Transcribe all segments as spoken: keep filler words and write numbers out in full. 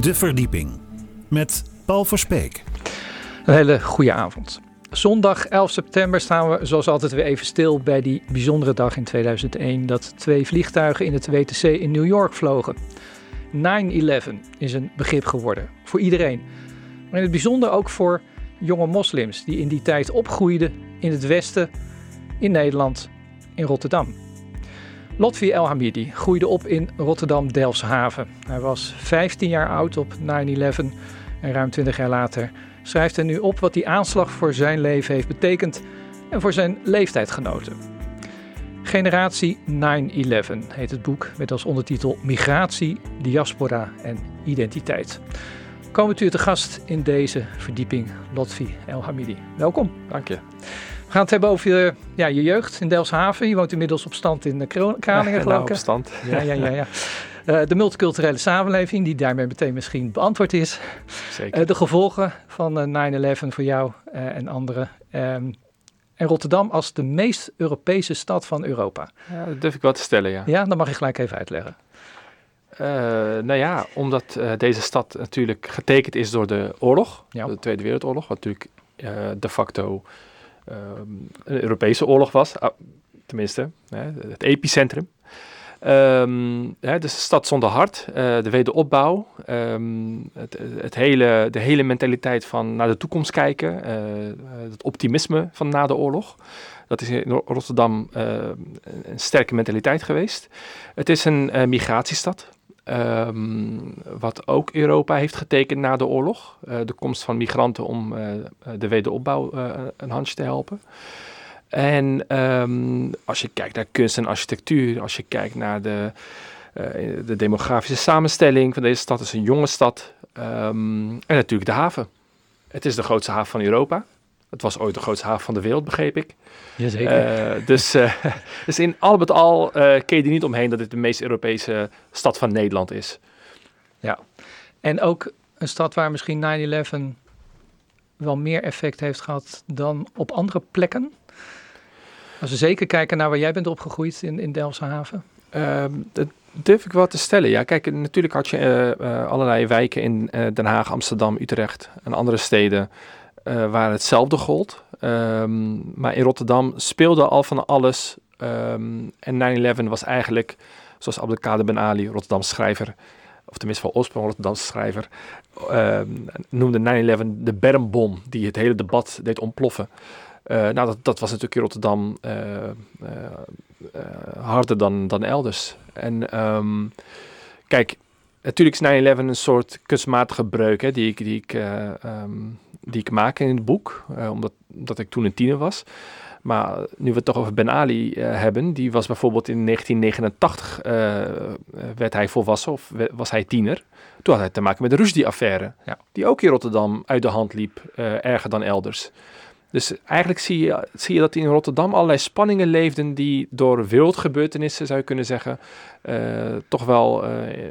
De Verdieping met Paul Verspeek. Een hele goede avond. Zondag elf september staan we zoals altijd weer even stil bij die bijzondere dag in tweeduizend één... dat twee vliegtuigen in het W T C in New York vlogen. nine eleven is een begrip geworden, voor iedereen. Maar in het bijzonder ook voor jonge moslims die in die tijd opgroeiden in het Westen, in Nederland, in Rotterdam. Lotfi El Hamidi groeide op in Rotterdam-Delfshaven. Hij was vijftien jaar oud op nine eleven en ruim twintig jaar later schrijft hij nu op wat die aanslag voor zijn leven heeft betekend en voor zijn leeftijdgenoten. Generatie nine eleven heet het boek met als ondertitel Migratie, Diaspora en Identiteit. Komend uur te gast in deze verdieping, Lotfi El Hamidi. Welkom. Dank je. We gaan het hebben over je, ja, je jeugd in Delfshaven. Je woont inmiddels op stand in Kralingen, geloof ik. Nou, op stand. Ja, ja, ja, ja. Uh, de multiculturele samenleving, die daarmee meteen misschien beantwoord is. Zeker. Uh, de gevolgen van uh, nine eleven voor jou uh, en anderen. Um, en Rotterdam als de meest Europese stad van Europa. Ja, dat durf ik wel te stellen, ja. Ja, dat mag je gelijk even uitleggen. Uh, nou ja, omdat uh, deze stad natuurlijk getekend is door de oorlog, ja. De Tweede Wereldoorlog, wat natuurlijk uh, de facto uh, een Europese oorlog was, uh, tenminste, uh, het epicentrum. Um, hè, dus de stad zonder hart, uh, de wederopbouw, um, het, het hele, de hele mentaliteit van naar de toekomst kijken, uh, het optimisme van na de oorlog. Dat is in Rotterdam uh, een sterke mentaliteit geweest. Het is een uh, migratiestad, um, wat ook Europa heeft getekend na de oorlog. Uh, de komst van migranten om uh, de wederopbouw uh, een handje te helpen. En um, als je kijkt naar kunst en architectuur, als je kijkt naar de, uh, de demografische samenstelling van deze stad, is een jonge stad. Um, en natuurlijk de haven. Het is de grootste haven van Europa. Het was ooit de grootste haven van de wereld, begreep ik. Jazeker. Uh, dus, uh, dus in al met al uh, kun je er niet omheen dat dit de meest Europese stad van Nederland is. Ja, en ook een stad waar misschien nine eleven wel meer effect heeft gehad dan op andere plekken. Als we zeker kijken naar waar jij bent opgegroeid in, in Delfshaven. Uh, dat durf ik wel te stellen. Ja, kijk, natuurlijk had je uh, uh, allerlei wijken in uh, Den Haag, Amsterdam, Utrecht en andere steden uh, waar hetzelfde gold. Um, maar in Rotterdam speelde al van alles. Um, en nine eleven was eigenlijk, zoals Abdelkader Benali, Rotterdamse schrijver, of tenminste van oorsprong Rotterdamse schrijver, uh, noemde nine eleven de bermbom die het hele debat deed ontploffen. Uh, nou, dat, dat was natuurlijk in Rotterdam uh, uh, uh, harder dan, dan elders. En um, kijk, natuurlijk is nine eleven een soort kunstmatige breuk, hè, die, ik, die, ik, uh, um, die ik maak in het boek, uh, omdat dat ik toen een tiener was. Maar nu we het toch over Ben Ali uh, hebben, die was bijvoorbeeld in negentien negenentachtig, uh, werd hij volwassen of was hij tiener. Toen had hij te maken met de Rushdie-affaire, ja. Die ook in Rotterdam uit de hand liep, uh, erger dan elders. Dus eigenlijk zie je, zie je dat in Rotterdam allerlei spanningen leefden die door wereldgebeurtenissen, zou je kunnen zeggen, uh, toch wel uh, uh,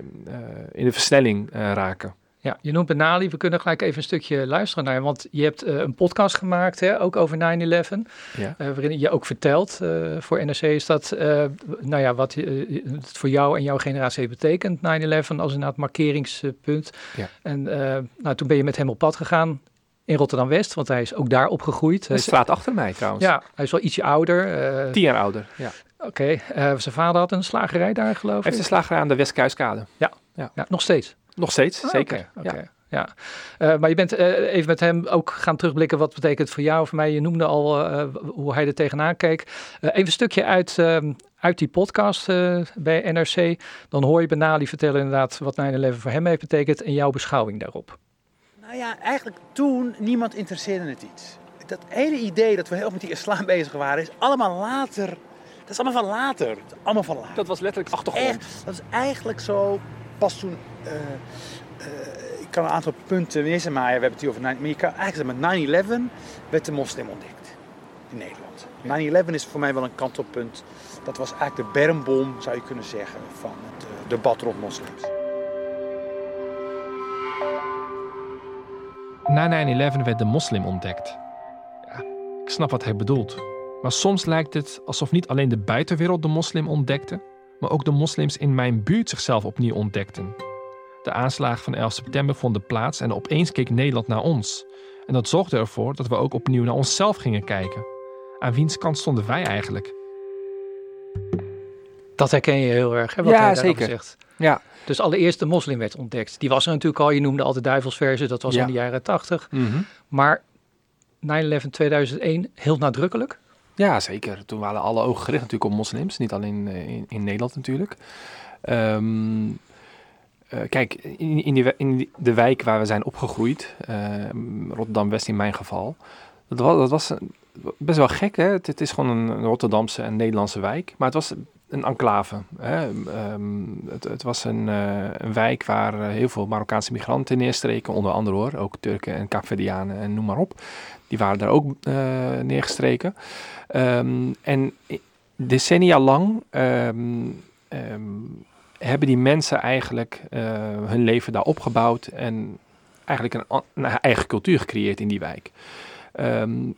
in de versnelling uh, raken. Ja, je noemt Benali, we kunnen gelijk even een stukje luisteren naar hem, want je hebt uh, een podcast gemaakt, hè, ook over nine eleven, ja. uh, waarin je ook vertelt, uh, voor N R C is dat, uh, nou ja, wat uh, het voor jou en jouw generatie betekent, nine eleven, als inderdaad markeringspunt. Ja. En uh, nou, toen ben je met hem op pad gegaan. In Rotterdam-West, want hij is ook daar opgegroeid. Hij staat achter mij trouwens. Ja, hij is wel ietsje ouder. Uh, Tien jaar ouder, ja. Oké, okay. uh, zijn vader had een slagerij daar, geloof ik? Hij heeft een slagerij aan de West-Kruiskade. Ja. Ja. Ja, nog steeds? Nog steeds, ah, zeker. Okay. Okay. Ja. Ja. Uh, maar je bent uh, even met hem ook gaan terugblikken. Wat betekent het voor jou, voor mij? Je noemde al uh, hoe hij er tegenaan keek. Uh, even een stukje uit, uh, uit die podcast uh, bij N R C. Dan hoor je Benali vertellen inderdaad wat nine eleven voor hem heeft betekend en jouw beschouwing daarop. Nou ja, eigenlijk toen, niemand interesseerde het iets. Dat hele idee dat we heel met die islam bezig waren, is allemaal later. Dat is allemaal van later. Dat, is allemaal van later. Dat was letterlijk achtergrond. Echt, dat is eigenlijk zo, pas toen, uh, uh, ik kan een aantal punten, meneer Maaien, we hebben het hier over, maar je kan eigenlijk zeggen, met nine eleven werd de moslim ontdekt in Nederland. nine eleven is voor mij wel een kantelpunt. Dat was eigenlijk de bermbom, zou je kunnen zeggen, van het uh, debat rond moslims. Na nine eleven werd de moslim ontdekt. Ja, ik snap wat hij bedoelt. Maar soms lijkt het alsof niet alleen de buitenwereld de moslim ontdekte, maar ook de moslims in mijn buurt zichzelf opnieuw ontdekten. De aanslagen van elf september vonden plaats en opeens keek Nederland naar ons. En dat zorgde ervoor dat we ook opnieuw naar onszelf gingen kijken. Aan wiens kant stonden wij eigenlijk? Dat herken je heel erg, hè, wat ja, hij daarover zegt. Ja. Dus allereerst de moslimwet ontdekt. Die was er natuurlijk al, je noemde al de duivelsverzen, dat was ja. in de jaren tachtig. Mm-hmm. Maar nine eleven tweeduizend één, heel nadrukkelijk. Ja, zeker. Toen waren alle ogen gericht natuurlijk op moslims, niet alleen in, in Nederland natuurlijk. Um, uh, kijk, in, in, die, in de wijk waar we zijn opgegroeid, uh, Rotterdam-West in mijn geval, dat was, dat was best wel gek. Hè? Het, het is gewoon een Rotterdamse en Nederlandse wijk, maar het was een enclave. Hè? Um, het, het was een, uh, een wijk waar uh, heel veel Marokkaanse migranten neerstreken, onder andere hoor, ook Turken en Kaapverdianen en noem maar op. Die waren daar ook uh, neergestreken. Um, en decennia lang um, um, hebben die mensen eigenlijk uh, hun leven daar opgebouwd en eigenlijk een, een eigen cultuur gecreëerd in die wijk. Um,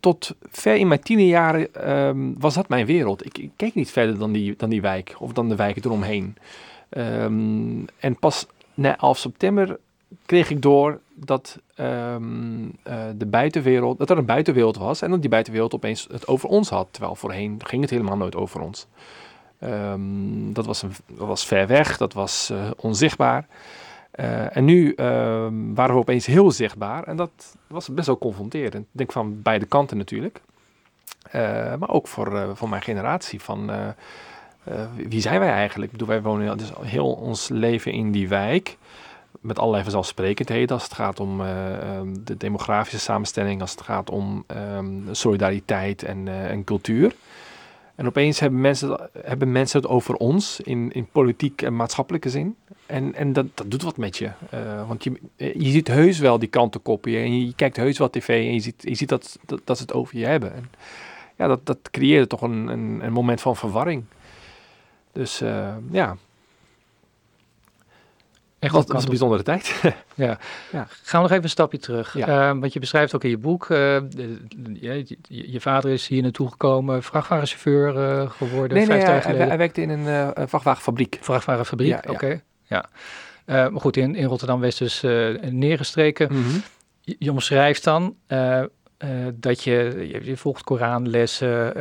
Tot ver in mijn tienerjaren um, was dat mijn wereld. Ik, ik keek niet verder dan die, dan die wijk of dan de wijken eromheen. Um, en pas na elf september kreeg ik door dat, um, uh, de buitenwereld, dat er een buitenwereld was. En dat die buitenwereld opeens het over ons had. Terwijl voorheen ging het helemaal nooit over ons. Um, dat, was een, dat was ver weg, dat was uh, onzichtbaar. Uh, en nu uh, waren we opeens heel zichtbaar en dat was best wel confronterend. Ik denk van beide kanten natuurlijk, uh, maar ook voor, uh, voor mijn generatie van uh, uh, wie zijn wij eigenlijk? Ik bedoel, wij wonen dus heel ons leven in die wijk met allerlei vanzelfsprekendheden als het gaat om uh, de demografische samenstelling, als het gaat om um, solidariteit en, uh, en cultuur. En opeens hebben mensen, hebben mensen het over ons in, in politiek en maatschappelijke zin. En, en dat, dat doet wat met je. Uh, want je, je ziet heus wel die kanten koppen. En je, je kijkt heus wel tv en je ziet, je ziet dat, dat, dat ze het over je hebben. En ja, dat, dat creëerde toch een, een, een moment van verwarring. Dus uh, ja. Echt dat, dat was een bijzondere tijd. ja. ja. Gaan we nog even een stapje terug. Ja. Uh, want je beschrijft ook in je boek, uh, je, je, je vader is hier naartoe gekomen, vrachtwagenchauffeur uh, geworden. Nee, nee, ja, hij, hij werkte in een uh, vrachtwagenfabriek. Vrachtwagenfabriek, ja, oké. Okay. Ja. Ja. Uh, maar goed, in, in Rotterdam-West dus uh, neergestreken. Mm-hmm. Je, je omschrijft dan uh, uh, dat je, je, je volgt Koranlessen,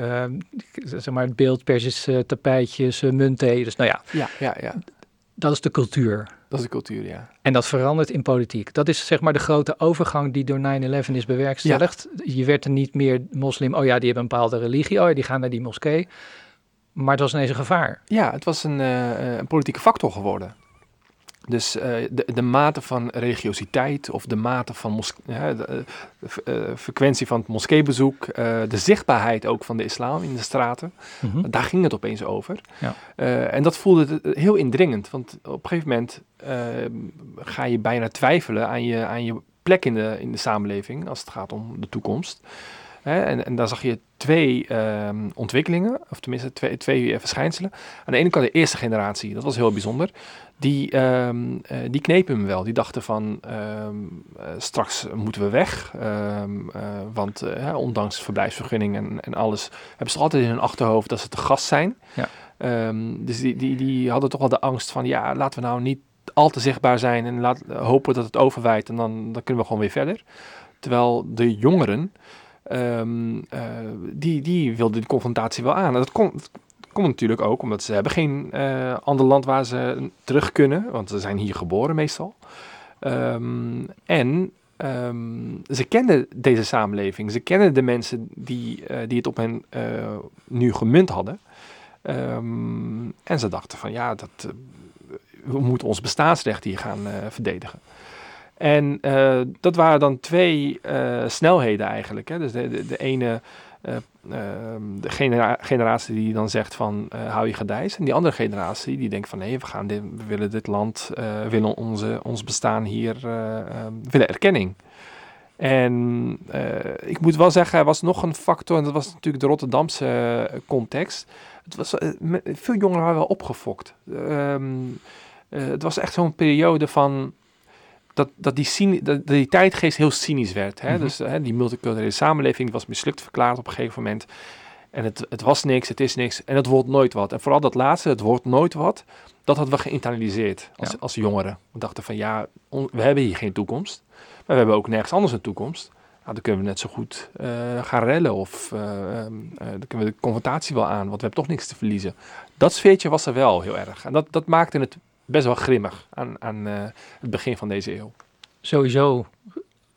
uh, zeg maar het beeld, Persisch uh, tapijtjes, uh, munthee. Dus nou ja. Ja, ja, ja. Dat is de cultuur. Dat is de cultuur, ja. En dat verandert in politiek. Dat is zeg maar de grote overgang die door nine eleven is bewerkstelligd. Ja. Je werd er niet meer moslim. Oh ja, die hebben een bepaalde religie. Oh ja, die gaan naar die moskee. Maar het was ineens een gevaar. Ja, het was een, uh, een politieke factor geworden. Dus uh, de, de mate van religiositeit of de mate van mos- uh, de, uh, frequentie van het moskeebezoek, uh, de zichtbaarheid ook van de islam in de straten, mm-hmm. daar ging het opeens over. Ja. Uh, en dat voelde heel indringend, want op een gegeven moment uh, ga je bijna twijfelen aan je, aan je plek in de, in de samenleving als het gaat om de toekomst. Hè, en, en daar zag je twee uh, ontwikkelingen, of tenminste twee, twee verschijnselen. Aan de ene kant de eerste generatie, dat was heel bijzonder. Die, uh, die knepen hem wel. Die dachten van, uh, straks moeten we weg. Uh, uh, want uh, ondanks verblijfsvergunning en, en alles, hebben ze altijd in hun achterhoofd dat ze te gast zijn. Ja. Um, dus die, die, die hadden toch wel de angst van, ja, laten we nou niet al te zichtbaar zijn. En laat, uh, hopen dat het overwijdt en dan, dan kunnen we gewoon weer verder. Terwijl de jongeren, Um, uh, die, die wilden de confrontatie wel aan. En dat komt kom natuurlijk ook omdat ze hebben geen uh, ander land waar ze terug kunnen. Want ze zijn hier geboren meestal. Um, en um, ze kenden deze samenleving. Ze kenden de mensen die, uh, die het op hen uh, nu gemunt hadden. Um, en ze dachten van ja, dat, uh, we moeten ons bestaansrecht hier gaan uh, verdedigen. En uh, dat waren dan twee uh, snelheden eigenlijk. Hè? Dus de, de, de ene uh, uh, de genera- generatie die dan zegt van uh, hou je gedijs. En die andere generatie die denkt van nee, we, gaan dit, we willen dit land, uh, we willen onze, ons bestaan hier, uh, uh, willen erkenning. En uh, ik moet wel zeggen, er was nog een factor en dat was natuurlijk de Rotterdamse context. Het was, uh, veel jongeren waren wel opgefokt. Um, uh, het was echt zo'n periode van Dat, dat, die cyni- dat die tijdgeest heel cynisch werd. Hè? Mm-hmm. Dus hè, die multiculturele samenleving was mislukt verklaard op een gegeven moment. En het, het was niks, het is niks en het wordt nooit wat. En vooral dat laatste, het wordt nooit wat, dat hadden we geïnternaliseerd als, ja. als jongeren. We dachten van ja, on, we hebben hier geen toekomst, maar we hebben ook nergens anders een toekomst. Nou, dan kunnen we net zo goed uh, gaan rellen of uh, uh, dan kunnen we de confrontatie wel aan, want we hebben toch niks te verliezen. Dat sfeertje was er wel heel erg en dat, dat maakte het best wel grimmig aan, aan uh, het begin van deze eeuw. Sowieso.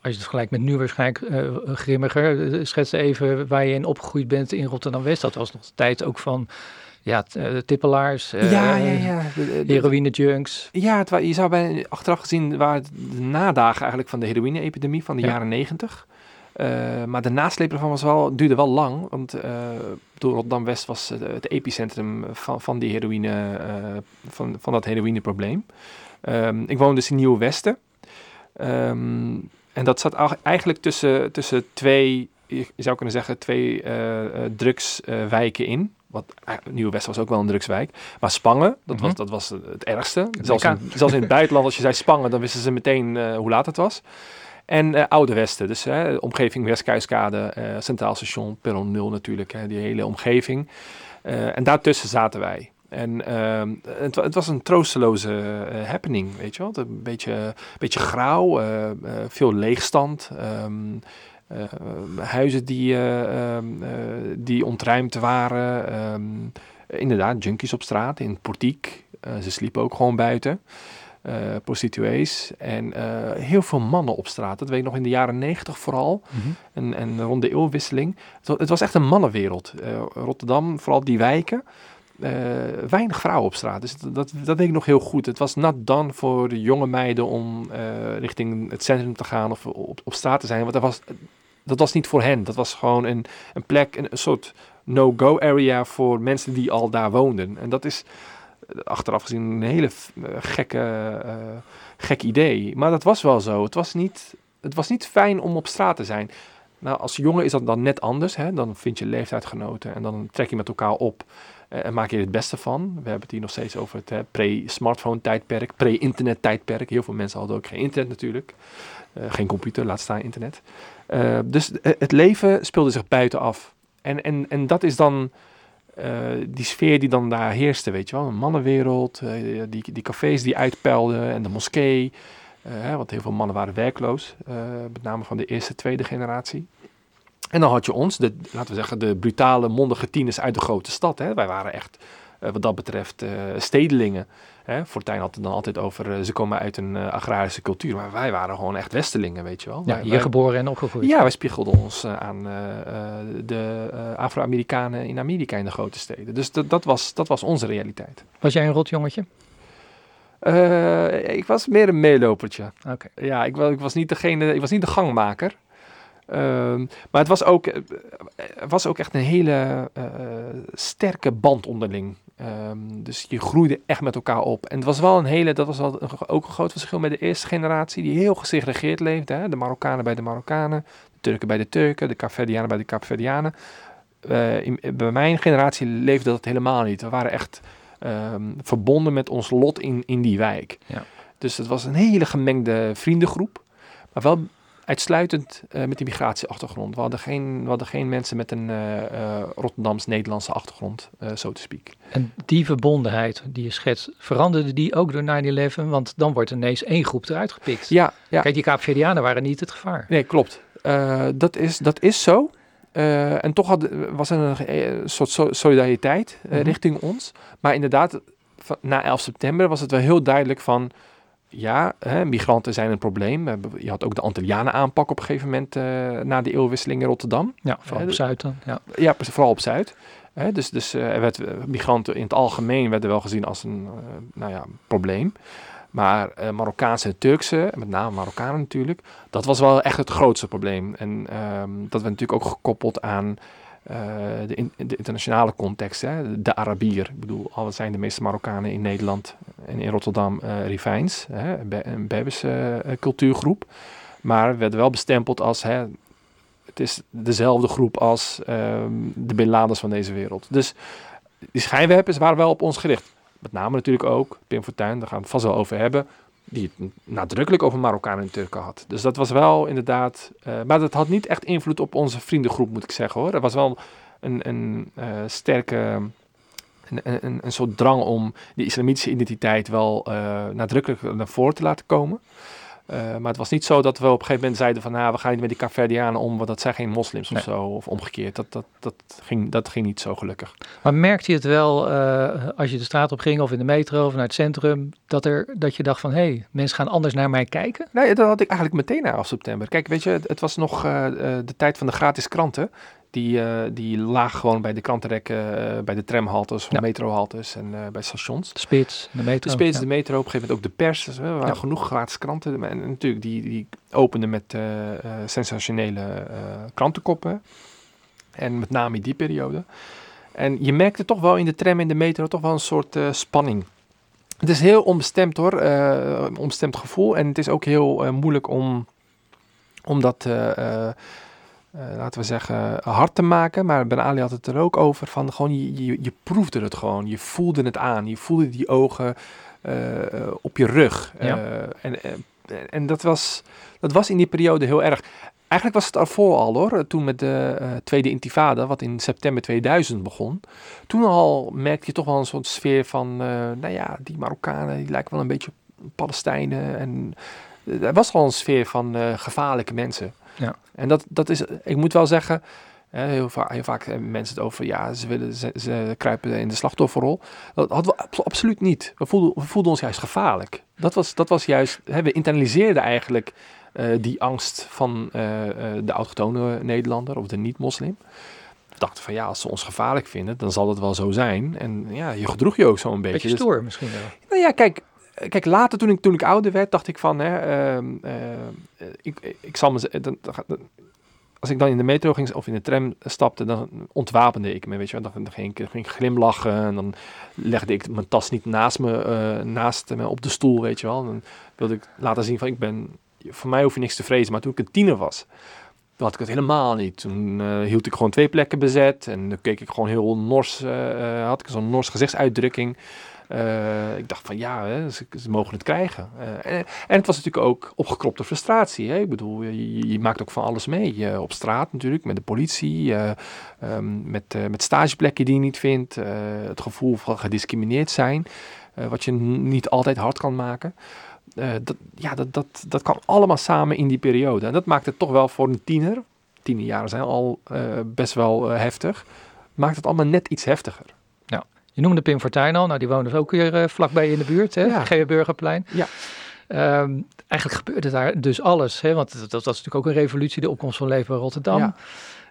Als je het vergelijkt met nu waarschijnlijk uh, grimmiger, schets even waar je in opgegroeid bent in Rotterdam-West. Dat was nog de tijd ook van ja, t- uh, tippelaars, uh, ja, ja, ja. heroïne-junks. Ja, het wa- je zou bij achteraf gezien waar de nadagen eigenlijk van de heroïne-epidemie van de ja. jaren negentig. Uh, maar de nasleep ervan was wel, duurde wel lang, want uh, Rotterdam-West was het, het epicentrum van, van, die heroïne, uh, van, van dat heroïneprobleem. Um, ik woonde dus in Nieuwe Westen. Um, En dat zat eigenlijk tussen, tussen twee, je zou kunnen zeggen, twee uh, drugswijken uh, in. Wat uh, Nieuwe Westen was ook wel een drugswijk. Maar Spangen, dat, mm-hmm. was, dat was het ergste. Zelfs in, zelfs in het buitenland, als je zei Spangen, dan wisten ze meteen uh, hoe laat het was. En uh, Oude Westen, dus uh, omgeving West-Kruiskade, uh, Centraal Station, Perron Nul natuurlijk, uh, die hele omgeving. Uh, en daartussen zaten wij. En uh, het, het was een troosteloze uh, happening, weet je wel. Een beetje, beetje grauw, uh, uh, veel leegstand. Um, uh, huizen die, uh, uh, die ontruimd waren. Um, inderdaad, junkies op straat, in het portiek. Uh, ze sliepen ook gewoon buiten. Uh, prostituees. En uh, heel veel mannen op straat. Dat weet ik nog in de jaren negentig vooral. Mm-hmm. En, en rond de eeuwwisseling. Het, het was echt een mannenwereld. Uh, Rotterdam, vooral die wijken. Uh, weinig vrouwen op straat. Dus dat, dat, dat weet ik nog heel goed. Het was not done voor de jonge meiden om uh, richting het centrum te gaan of op, op straat te zijn. Want dat was, dat was niet voor hen. Dat was gewoon een, een plek, een, een soort no-go area voor mensen die al daar woonden. En dat is achteraf gezien een hele uh, gekke, uh, gek idee. Maar dat was wel zo. Het was niet, het was niet fijn om op straat te zijn. Nou, als jongen is dat dan net anders. Hè? Dan vind je leeftijdgenoten en dan trek je met elkaar op. En maak je het beste van. We hebben het hier nog steeds over het hè, pre-smartphone tijdperk, pre-internet tijdperk. Heel veel mensen hadden ook geen internet natuurlijk. Uh, geen computer, laat staan internet. Uh, dus uh, het leven speelde zich buiten af. En, en, en dat is dan uh, die sfeer die dan daar heerste, weet je wel. Een mannenwereld, uh, die, die cafés die uitpeilden en de moskee. Uh, hè, want heel veel mannen waren werkloos. Uh, met name van de eerste, tweede generatie. En dan had je ons, de, laten we zeggen, de brutale mondige tieners uit de grote stad. Hè. Wij waren echt, uh, wat dat betreft, uh, stedelingen. Hè. Fortuyn had het dan altijd over, uh, ze komen uit een uh, agrarische cultuur. Maar wij waren gewoon echt westelingen, weet je wel. Ja, wij, hier wij, geboren en opgegroeid. Ja, wij spiegelden ons uh, aan uh, de uh, Afro-Amerikanen in Amerika in de grote steden. Dus d- dat, was, dat was onze realiteit. Was jij een rot jongetje? Uh, ik was meer een meelopertje. Okay. Ja, ik, ik, was niet degene, ik was niet de gangmaker. Um, maar het was ook, was ook echt een hele uh, sterke band onderling. Um, dus je groeide echt met elkaar op. En het was wel een hele, dat was wel een, ook een groot verschil met de eerste generatie, die heel gesegregeerd leefde. Hè? De Marokkanen bij de Marokkanen, de Turken bij de Turken, de Kaapverdianen bij de Kaapverdianen. Uh, in, bij mijn generatie leefde dat helemaal niet. We waren echt um, verbonden met ons lot in, in die wijk. Ja. Dus het was een hele gemengde vriendengroep, maar wel uitsluitend uh, met die migratieachtergrond. We hadden geen, we hadden geen mensen met een uh, uh, Rotterdams-Nederlandse achtergrond, zo uh, so te speak. En die verbondenheid die je schetst, veranderde die ook door nine eleven? Want dan wordt ineens één groep eruit gepikt. Ja, ja. Kijk, die Kaapverdianen waren niet het gevaar. Nee, klopt. Uh, dat, is, dat is zo. Uh, en toch had, was er een, een soort so- solidariteit uh, mm-hmm. richting ons. Maar inderdaad, van, na elf september was het wel heel duidelijk van... Ja, hè, migranten zijn een probleem. Je had ook de Antillianen aanpak op een gegeven moment uh, na de eeuwwisseling in Rotterdam. Ja, vooral uh, op Zuid dan. Ja, ja vooral op Zuid. Uh, dus dus uh, werd, uh, migranten in het algemeen werden wel gezien als een uh, nou ja, probleem. Maar uh, Marokkaanse en Turkse, met name Marokkanen natuurlijk, dat was wel echt het grootste probleem. En um, dat werd natuurlijk ook gekoppeld aan uh, de, in, de internationale context, hè, de Arabier. Ik bedoel, al zijn de meeste Marokkanen in Nederland en in Rotterdam uh, Rivijns, hè, een Berbische uh, cultuurgroep. Maar werd wel bestempeld als, hè, het is dezelfde groep als um, de Bin Ladens van deze wereld. Dus die schijnwerpers waren wel op ons gericht. Met name natuurlijk ook Pim Fortuyn, daar gaan we het vast wel over hebben, die het nadrukkelijk over Marokkanen en Turken had. Dus dat was wel inderdaad... Uh, maar dat had niet echt invloed op onze vriendengroep, moet ik zeggen, hoor. Er was wel een, een uh, sterke... Een, een, een soort drang om die islamitische identiteit wel uh, nadrukkelijk naar voren te laten komen. Uh, maar het was niet zo dat we op een gegeven moment zeiden van... Ah, we gaan niet met die Kaapverdianen om, want dat zijn geen moslims of nee. zo. Of omgekeerd. Dat, dat, dat, ging, dat ging niet zo gelukkig. Maar merkte je het wel uh, als je de straat op ging of in de metro of naar het centrum... dat, er, dat je dacht van, hé, hey, mensen gaan anders naar mij kijken? Nee, dat had ik eigenlijk meteen na september. Kijk, weet je, het, het was nog uh, de tijd van de gratis kranten... Die, uh, die laag gewoon bij de krantenrekken, uh, bij de tramhaltes, ja. metrohaltes en uh, bij stations. De spits, de metro. De spits, ja. de metro, op een gegeven moment ook de pers. Dus, uh, we waren ja. genoeg gratis kranten. En natuurlijk, die, die openden met uh, uh, sensationele uh, krantenkoppen. En met name in die periode. En je merkte toch wel in de tram en de metro toch wel een soort uh, spanning. Het is heel onbestemd hoor, uh, onbestemd gevoel. En het is ook heel uh, moeilijk om, om dat... Uh, uh, Uh, laten we zeggen, hard te maken. Maar Benali had het er ook over van gewoon je, je, je proefde het gewoon. Je voelde het aan. Je voelde die ogen uh, op je rug. Ja. Uh, en en, en dat, was, dat was in die periode heel erg. Eigenlijk was het ervoor al hoor. Toen met de uh, Tweede Intifada, wat in september tweeduizend begon. Toen al merkte je toch wel een soort sfeer van... Uh, nou ja, die Marokkanen die lijken wel een beetje op Palestijnen. En, uh, er was al een sfeer van uh, gevaarlijke mensen. Ja. En dat, dat is, ik moet wel zeggen, heel, va- heel vaak hebben mensen het over, ja, ze, willen, ze, ze kruipen in de slachtofferrol. Dat hadden we ab- absoluut niet. We voelden, we voelden ons juist gevaarlijk. Dat was, dat was juist, hè, we internaliseerden eigenlijk uh, die angst van uh, de autochtone Nederlander of de niet-moslim. We dachten van, ja, als ze ons gevaarlijk vinden, dan zal dat wel zo zijn. En ja, je gedroeg je ook zo een beetje. Beetje stoer dus, misschien wel. Nou ja, kijk. Kijk, later toen ik, toen ik ouder werd, dacht ik van, hè, uh, uh, ik, ik zal me, dan, dan, als ik dan in de metro ging of in de tram stapte, dan ontwapende ik me, weet je wel. Dan, dan ging ik ging glimlachen en dan legde ik mijn tas niet naast me, uh, naast me op de stoel, weet je wel. En dan wilde ik laten zien van, ik ben, voor mij hoef je niks te vrezen. Maar toen ik een tiener was, toen had ik het helemaal niet. Toen uh, hield ik gewoon twee plekken bezet en dan keek ik gewoon heel nors, uh, had ik zo'n nors gezichtsuitdrukking. Uh, ik dacht van ja, hè, ze, ze mogen het krijgen. Uh, en, en het was natuurlijk ook opgekropte frustratie. Hè? Ik bedoel, je, je maakt ook van alles mee. Je, op straat natuurlijk, met de politie, uh, um, met, uh, met stageplekken die je niet vindt. Uh, het gevoel van gediscrimineerd zijn, uh, wat je n- niet altijd hard kan maken. Uh, dat, ja, dat, dat, dat kan allemaal samen in die periode. En dat maakt het toch wel voor een tiener, tienerjaren zijn al uh, best wel uh, heftig, maakt het allemaal net iets heftiger. Je noemde Pim Fortuyn al. Nou, die woonde ook hier uh, vlakbij in de buurt, hè? Ja. Geerburgerplein. Ja. Um, eigenlijk gebeurde daar dus alles, hè? Want dat, dat was natuurlijk ook een revolutie, de opkomst van Leefbaar Rotterdam. Ja.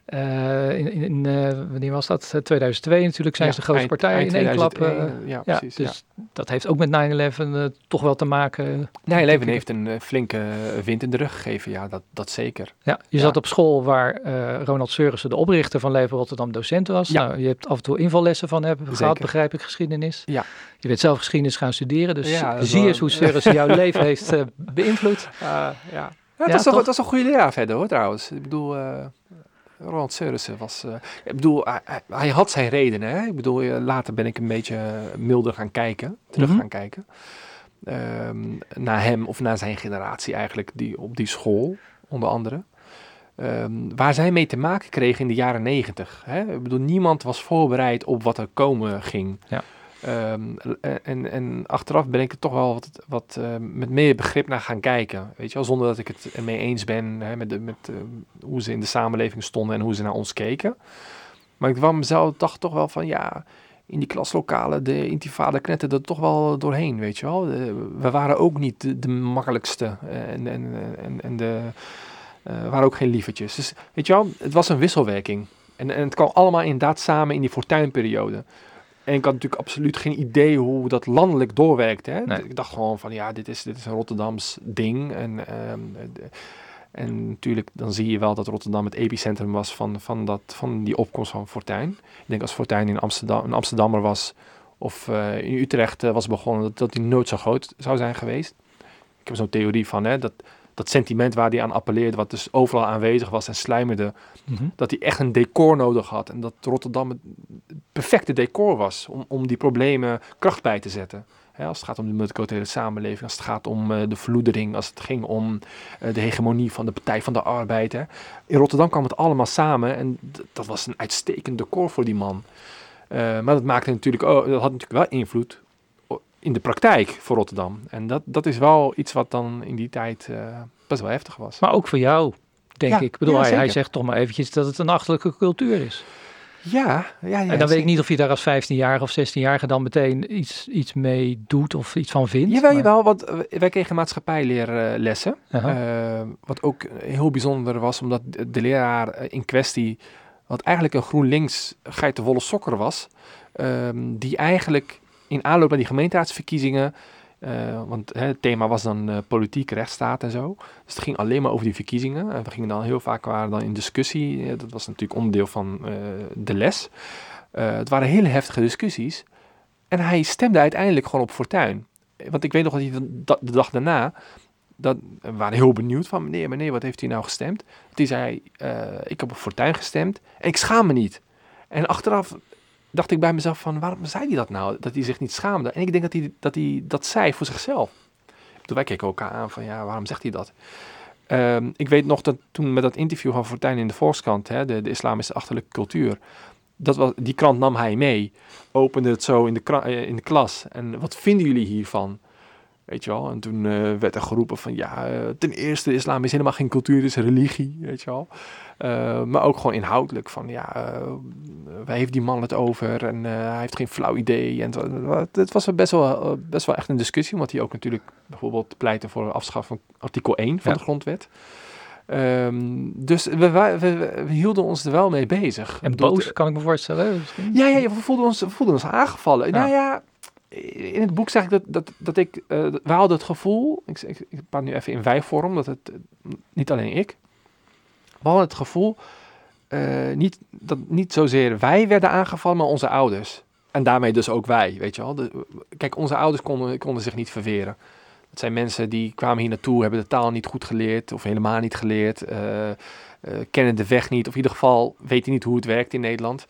Uh, in, in, uh, wanneer was dat? tweeduizend twee natuurlijk zijn ja, ze de grootste partij in één klap. Uh, ja, ja, precies. Dus ja. dat heeft ook met nine eleven uh, toch wel te maken. nine eleven heeft een uh, flinke wind in de rug gegeven, ja, dat, dat zeker. Ja, je ja. zat op school waar uh, Ronald Sørensen, de oprichter van Leefbaar Rotterdam, docent was. Ja. Nou, je hebt af en toe invallessen van hem gehad, zeker. Begrijp ik, geschiedenis. Ja. Je bent zelf geschiedenis gaan studeren, dus ja, zie wel... eens hoe Sørensen jouw leven heeft uh, beïnvloed. Uh, ja. Ja, dat ja, was toch? Een, dat was een goede leraar verder hoor, trouwens. Ik bedoel... Uh, Ronald Sørensen was... Uh, ik bedoel, hij, hij had zijn redenen. Hè? Ik bedoel, later ben ik een beetje milder gaan kijken. Terug mm-hmm. gaan kijken. Um, naar hem of naar zijn generatie eigenlijk. Die, op die school, onder andere. Um, waar zij mee te maken kregen in de jaren negentig. Ik bedoel, niemand was voorbereid op wat er komen ging. Ja. Um, en, en achteraf ben ik er toch wel wat, wat uh, met meer begrip naar gaan kijken. Weet je wel, zonder dat ik het ermee eens ben hè, met, de, met uh, hoe ze in de samenleving stonden en hoe ze naar ons keken. Maar ik kwam mezelf, dacht toch wel van ja, in die klaslokalen, de intifada knetterde er toch wel doorheen, weet je wel. De, we waren ook niet de, de makkelijkste en, en, en, en de, uh, waren ook geen lievertjes. Dus weet je wel, het was een wisselwerking. En, en het kwam allemaal inderdaad samen in die Fortuynperiode. En ik had natuurlijk absoluut geen idee hoe dat landelijk doorwerkte. Hè? Nee. Ik dacht gewoon van, ja, dit is, dit is een Rotterdams ding. En, um, de, en natuurlijk, dan zie je wel dat Rotterdam het epicentrum was van, van, dat, van die opkomst van Fortuyn. Ik denk als Fortuyn in Amsterdam, een Amsterdammer was of uh, in Utrecht uh, was begonnen, dat, dat die nooit zo groot zou zijn geweest. Ik heb zo'n theorie van, hè, dat, dat sentiment waar hij aan appelleerde, wat dus overal aanwezig was en sluimerde, mm-hmm. dat hij echt een decor nodig had. En dat Rotterdam het perfecte decor was om, om die problemen kracht bij te zetten. Hè, als het gaat om de multiculturele samenleving, als het gaat om uh, de verloedering, als het ging om uh, de hegemonie van de Partij van de Arbeid. Hè. In Rotterdam kwam het allemaal samen en d- dat was een uitstekend decor voor die man. Uh, maar dat, maakte natuurlijk, oh, dat had natuurlijk wel invloed in de praktijk voor Rotterdam. En dat, dat is wel iets wat dan in die tijd uh, best wel heftig was. Maar ook voor jou, denk ja, ik. Ik bedoel, ja, hij, hij zegt toch maar eventjes dat het een achterlijke cultuur is. Ja, ja, ja. En dan weet zeker. Ik niet of je daar als vijftien-jarige of zestien-jarige dan meteen iets, iets mee doet of iets van vindt. Jawel, maar... jawel, want wij kregen maatschappijleerlessen. Uh-huh. Uh, wat ook heel bijzonder was, omdat de leraar in kwestie, wat eigenlijk een GroenLinks geitenwolle sokker was, um, die eigenlijk in aanloop naar die gemeenteraadsverkiezingen, Uh, want hè, het thema was dan uh, politiek, rechtsstaat en zo. Dus het ging alleen maar over die verkiezingen. En we gingen dan heel vaak waren dan in discussie. Uh, dat was natuurlijk onderdeel van uh, de les. Uh, het waren hele heftige discussies. En hij stemde uiteindelijk gewoon op Fortuyn. Want ik weet nog dat hij de, de dag daarna... Dat, we waren heel benieuwd van meneer, meneer, wat heeft hij nou gestemd? Toen zei hij, uh, ik heb op Fortuyn gestemd en ik schaam me niet. En achteraf... dacht ik bij mezelf van, waarom zei hij dat nou? Dat hij zich niet schaamde. En ik denk dat hij dat, hij dat zei voor zichzelf. Toen wij keken elkaar aan van, ja, waarom zegt hij dat? Um, ik weet nog dat toen met dat interview van Fortuyn in de Volkskrant, hè, de, de islam is de achterlijke cultuur. Dat was, die krant nam hij mee, opende het zo in de, kra- in de klas. En wat vinden jullie hiervan? Weet je wel? En toen uh, werd er geroepen van, ja, uh, ten eerste, de islam is helemaal geen cultuur, het is religie, weet je wel. Uh, maar ook gewoon inhoudelijk van, ja, uh, waar heeft die man het over? En uh, hij heeft geen flauw idee. En het, het was best wel, uh, best wel echt een discussie, omdat hij ook natuurlijk bijvoorbeeld pleitte voor het afschaffen van artikel één van ja. de grondwet. Um, dus we, we, we, we hielden ons er wel mee bezig. En boos, bedoel, kan ik me voorstellen. Misschien? Ja, ja, ja, we voelden ons, we voelden ons aangevallen. Ja. Nou ja... In het boek zeg ik dat, dat, dat ik, uh, we hadden het gevoel, ik, ik, ik praat nu even in wij-vorm, dat het, uh, niet alleen ik, we hadden het gevoel, uh, niet, dat niet zozeer wij werden aangevallen, maar onze ouders. En daarmee dus ook wij, weet je wel. De, kijk, onze ouders konden, konden zich niet verweren. Dat zijn mensen die kwamen hier naartoe, hebben de taal niet goed geleerd, of helemaal niet geleerd, uh, uh, kennen de weg niet, of in ieder geval weten niet hoe het werkt in Nederland.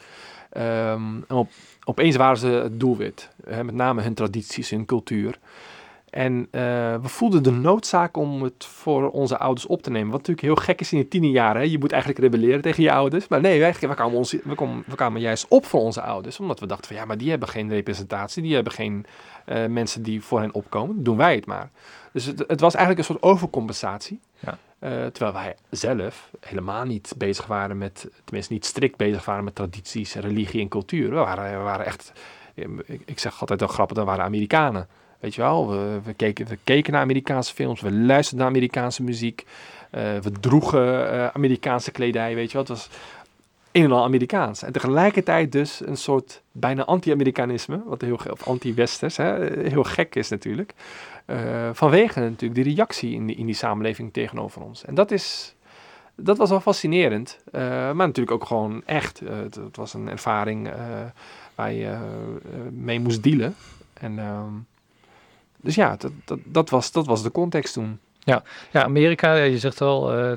Um, en op, opeens waren ze het doelwit, hè, met name hun tradities, hun cultuur. En uh, we voelden de noodzaak om het voor onze ouders op te nemen. Wat natuurlijk heel gek is in je tienerjaren. Je moet eigenlijk rebelleren tegen je ouders. Maar nee, wij, wij, kwamen ons, wij, kwamen, wij kwamen juist op voor onze ouders. Omdat we dachten van ja, maar die hebben geen representatie. Die hebben geen uh, mensen die voor hen opkomen. Doen wij het maar. Dus het, het was eigenlijk een soort overcompensatie. Ja. Uh, terwijl wij zelf helemaal niet bezig waren met, tenminste niet strikt bezig waren met tradities, religie en cultuur. We waren, we waren echt, ik zeg altijd wel grappig, dat waren Amerikanen. Weet je wel, we, we, keken, we keken naar Amerikaanse films, we luisterden naar Amerikaanse muziek, uh, we droegen uh, Amerikaanse kledij, weet je wel. Het was een en al Amerikaans. En tegelijkertijd dus een soort bijna anti-Amerikanisme, wat heel, of anti-Westers, hè, heel gek is natuurlijk. Uh, vanwege natuurlijk die reactie in die, in die samenleving tegenover ons. En dat, is, dat was wel fascinerend, uh, maar natuurlijk ook gewoon echt. Uh, het, het was een ervaring uh, waar je uh, mee moest dealen. En, uh, dus ja, dat, dat, dat, was, dat was de context toen. Ja, ja, Amerika, je zegt al, uh,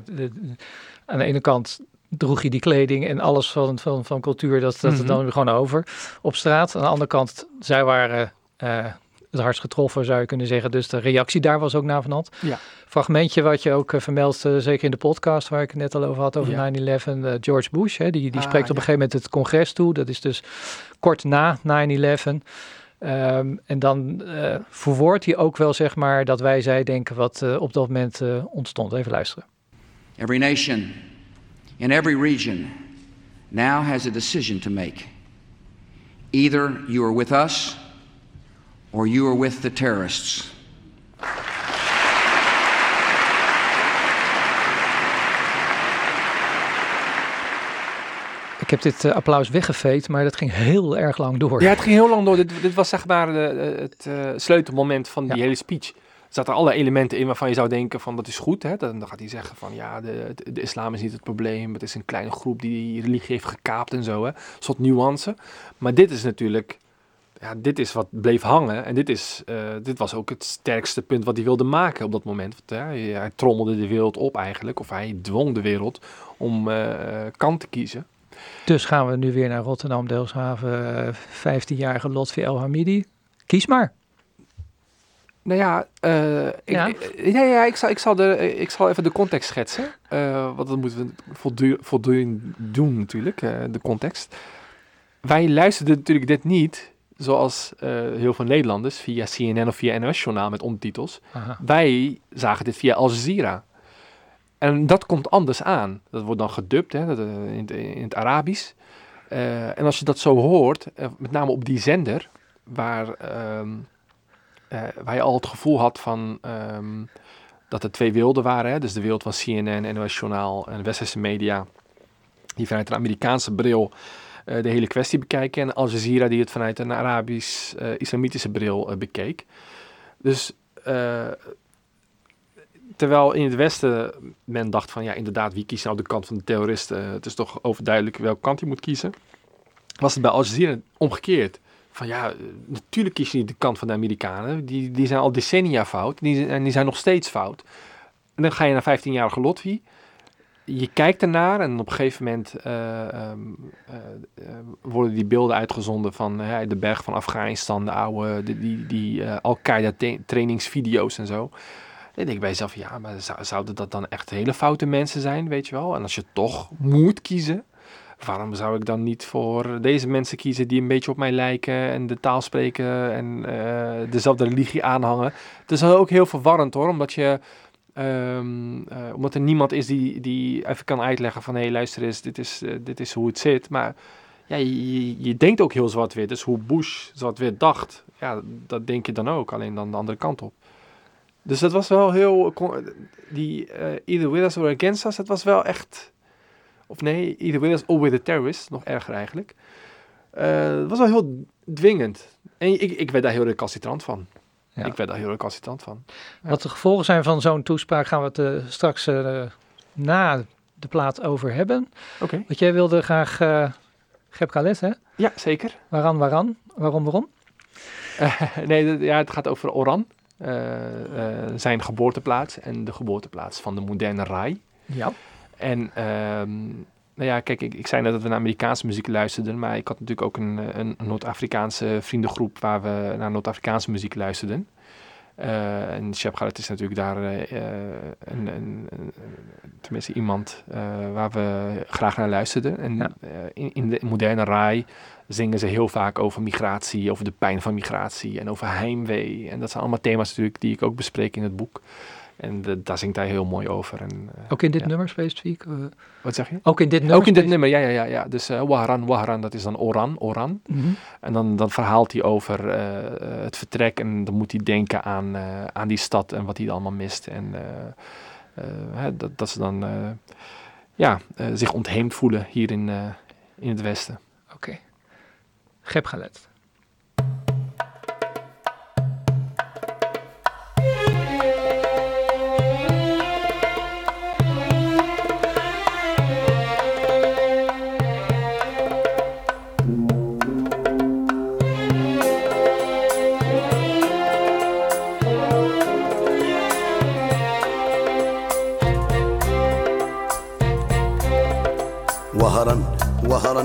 aan de ene kant droeg je die kleding en alles van, van, van cultuur, dat, dat mm-hmm. het dan gewoon over op straat. Aan de andere kant, zij waren... Uh, het hardst getroffen, zou je kunnen zeggen. Dus de reactie daar was ook naar van hand. Ja. Fragmentje wat je ook vermeldt, uh, zeker in de podcast waar ik het net al over had, over ja. nine eleven. Uh, George Bush, hè, die, die ah, spreekt op ja. een gegeven moment het congres toe. Dat is dus kort na nine eleven. Um, en dan uh, verwoordt hij ook wel, zeg maar, dat wij zij denken wat uh, op dat moment uh, ontstond. Even luisteren. Every nation in every region now has a decision to make. Either you are with us or you are with the terrorists. Ik heb dit uh, applaus weggeveegd, maar dat ging heel erg lang door. Ja, het ging heel lang door. Dit, dit was zeg maar uh, het uh, sleutelmoment van die ja. hele speech. Er zaten alle elementen in waarvan je zou denken van dat is goed. Hè? Dan, dan gaat hij zeggen van ja, de, de, de islam is niet het probleem. Het is een kleine groep die die religie heeft gekaapt en zo. Hè? Een soort nuance. Maar dit is natuurlijk... Ja, dit is wat bleef hangen en dit, is, uh, dit was ook het sterkste punt wat hij wilde maken op dat moment. Want, ja, hij trommelde de wereld op eigenlijk, of hij dwong de wereld om uh, kant te kiezen. Dus gaan we nu weer naar Rotterdam-Delfshaven, vijftienjarige Lotfi El Hamidi. Kies maar. Nou ja, uh, ik, ja? Ik, ja, ja ik, zal, ik, zal de, ik zal even de context schetsen. Uh, want dat moeten we voldoen, voldoen doen natuurlijk, uh, de context. Wij luisterden natuurlijk dit niet, zoals uh, heel veel Nederlanders, via C N N of via N O S-journaal met ondertitels. Aha. Wij zagen dit via Al Jazeera. En dat komt anders aan. Dat wordt dan gedubt hè, dat, in, het, in het Arabisch. Uh, en als je dat zo hoort, uh, met name op die zender, waar... Um, Uh, waar je al het gevoel had van um, dat er twee werelden waren. Hè? Dus de wereld van C N N, N O S-journaal en westerse media. Die vanuit een Amerikaanse bril uh, de hele kwestie bekijken. En Al Jazeera die het vanuit een Arabisch-islamitische uh, bril uh, bekeek. Dus uh, terwijl in het Westen men dacht van ja inderdaad wie kiest nou de kant van de terroristen. Uh, het is toch overduidelijk welke kant je moet kiezen. Was het bij Al Jazeera omgekeerd. Van ja, natuurlijk kies je niet de kant van de Amerikanen. Die, die zijn al decennia fout. Die, en die zijn nog steeds fout. En dan ga je naar vijftienjarige Lotfi. Je kijkt ernaar en op een gegeven moment uh, um, uh, uh, worden die beelden uitgezonden van uh, de berg van Afghanistan, de oude, die, die, die uh, Al-Qaeda te- trainingsvideo's en zo. Dan denk ik bij jezelf, ja, maar zou, zouden dat dan echt hele foute mensen zijn, weet je wel? En als je toch moet kiezen... Waarom zou ik dan niet voor deze mensen kiezen die een beetje op mij lijken en de taal spreken en uh, dezelfde religie aanhangen? Het is ook heel verwarrend hoor, omdat, je, um, uh, omdat er niemand is die, die even kan uitleggen van hé hey, luister eens, dit is, uh, dit is hoe het zit. Maar ja, je, je denkt ook heel zwart-wit, dus hoe Bush zwart-wit dacht, ja, dat denk je dan ook, alleen dan de andere kant op. Dus dat was wel heel, die uh, either with us or against us, dat was wel echt... Of nee, either with us or with the terrorists. Nog erger eigenlijk. Uh, dat was wel heel dwingend. En ik, ik werd daar heel recalcitrant van. Ja. Ik werd daar heel recalcitrant van. Ja. Wat de gevolgen zijn van zo'n toespraak gaan we het uh, straks uh, na de plaat over hebben. Okay. Want jij wilde graag uh, Cheb Khaled, hè? Ja, zeker. Waaran, waaran? Waarom, waarom? Uh, nee, d- ja, het gaat over Oran. Uh, uh, zijn geboorteplaats en de geboorteplaats van de moderne Rai. Ja. En, um, nou ja, kijk, ik, ik zei net dat we naar Amerikaanse muziek luisterden, maar ik had natuurlijk ook een, een Noord-Afrikaanse vriendengroep waar we naar Noord-Afrikaanse muziek luisterden. Uh, en Cheb Khaled is natuurlijk daar uh, een, een, een, tenminste iemand uh, waar we graag naar luisterden. En ja. uh, in, in de moderne Rai zingen ze heel vaak over migratie, over de pijn van migratie en over heimwee. En dat zijn allemaal thema's natuurlijk die ik ook bespreek in het boek. En de, daar zingt hij heel mooi over. En, uh, ook in dit ja. nummer specifiek? Uh, Wat zeg je? Ook in dit nummer? Ook in dit nummer, ja. ja, ja, ja. Dus uh, Wahran, Wahran, dat is dan Oran, Oran. Mm-hmm. En dan, dan verhaalt hij over uh, het vertrek en dan moet hij denken aan, uh, aan die stad en wat hij allemaal mist. En uh, uh, dat, dat ze dan uh, ja, uh, zich ontheemd voelen hier in, uh, in het Westen. Oké. Okay. Cheb Khaled. وهرا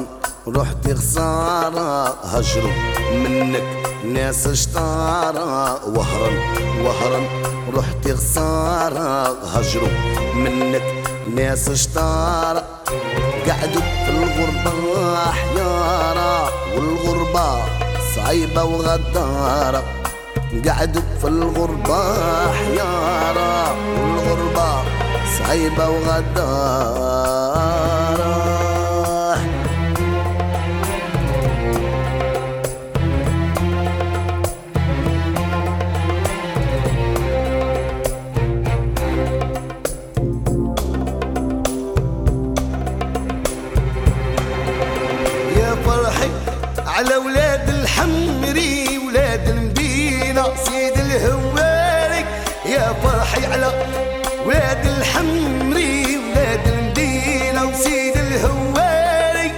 رحتي خسارة هجروا منك ناس شطارة وهرا وهرا رحتي خسارة هجروا منك ناس شطارة قعدوا في الغربة حيارة والغربة صعيبة وغدارة قعدوا في الغربة حيارة والغربة صعيبة وغدارة على ولاد الحمري ولاد المدينة سيد الهواري يا فرحي على ولاد الحمري ولاد المدينة وسيد الهواري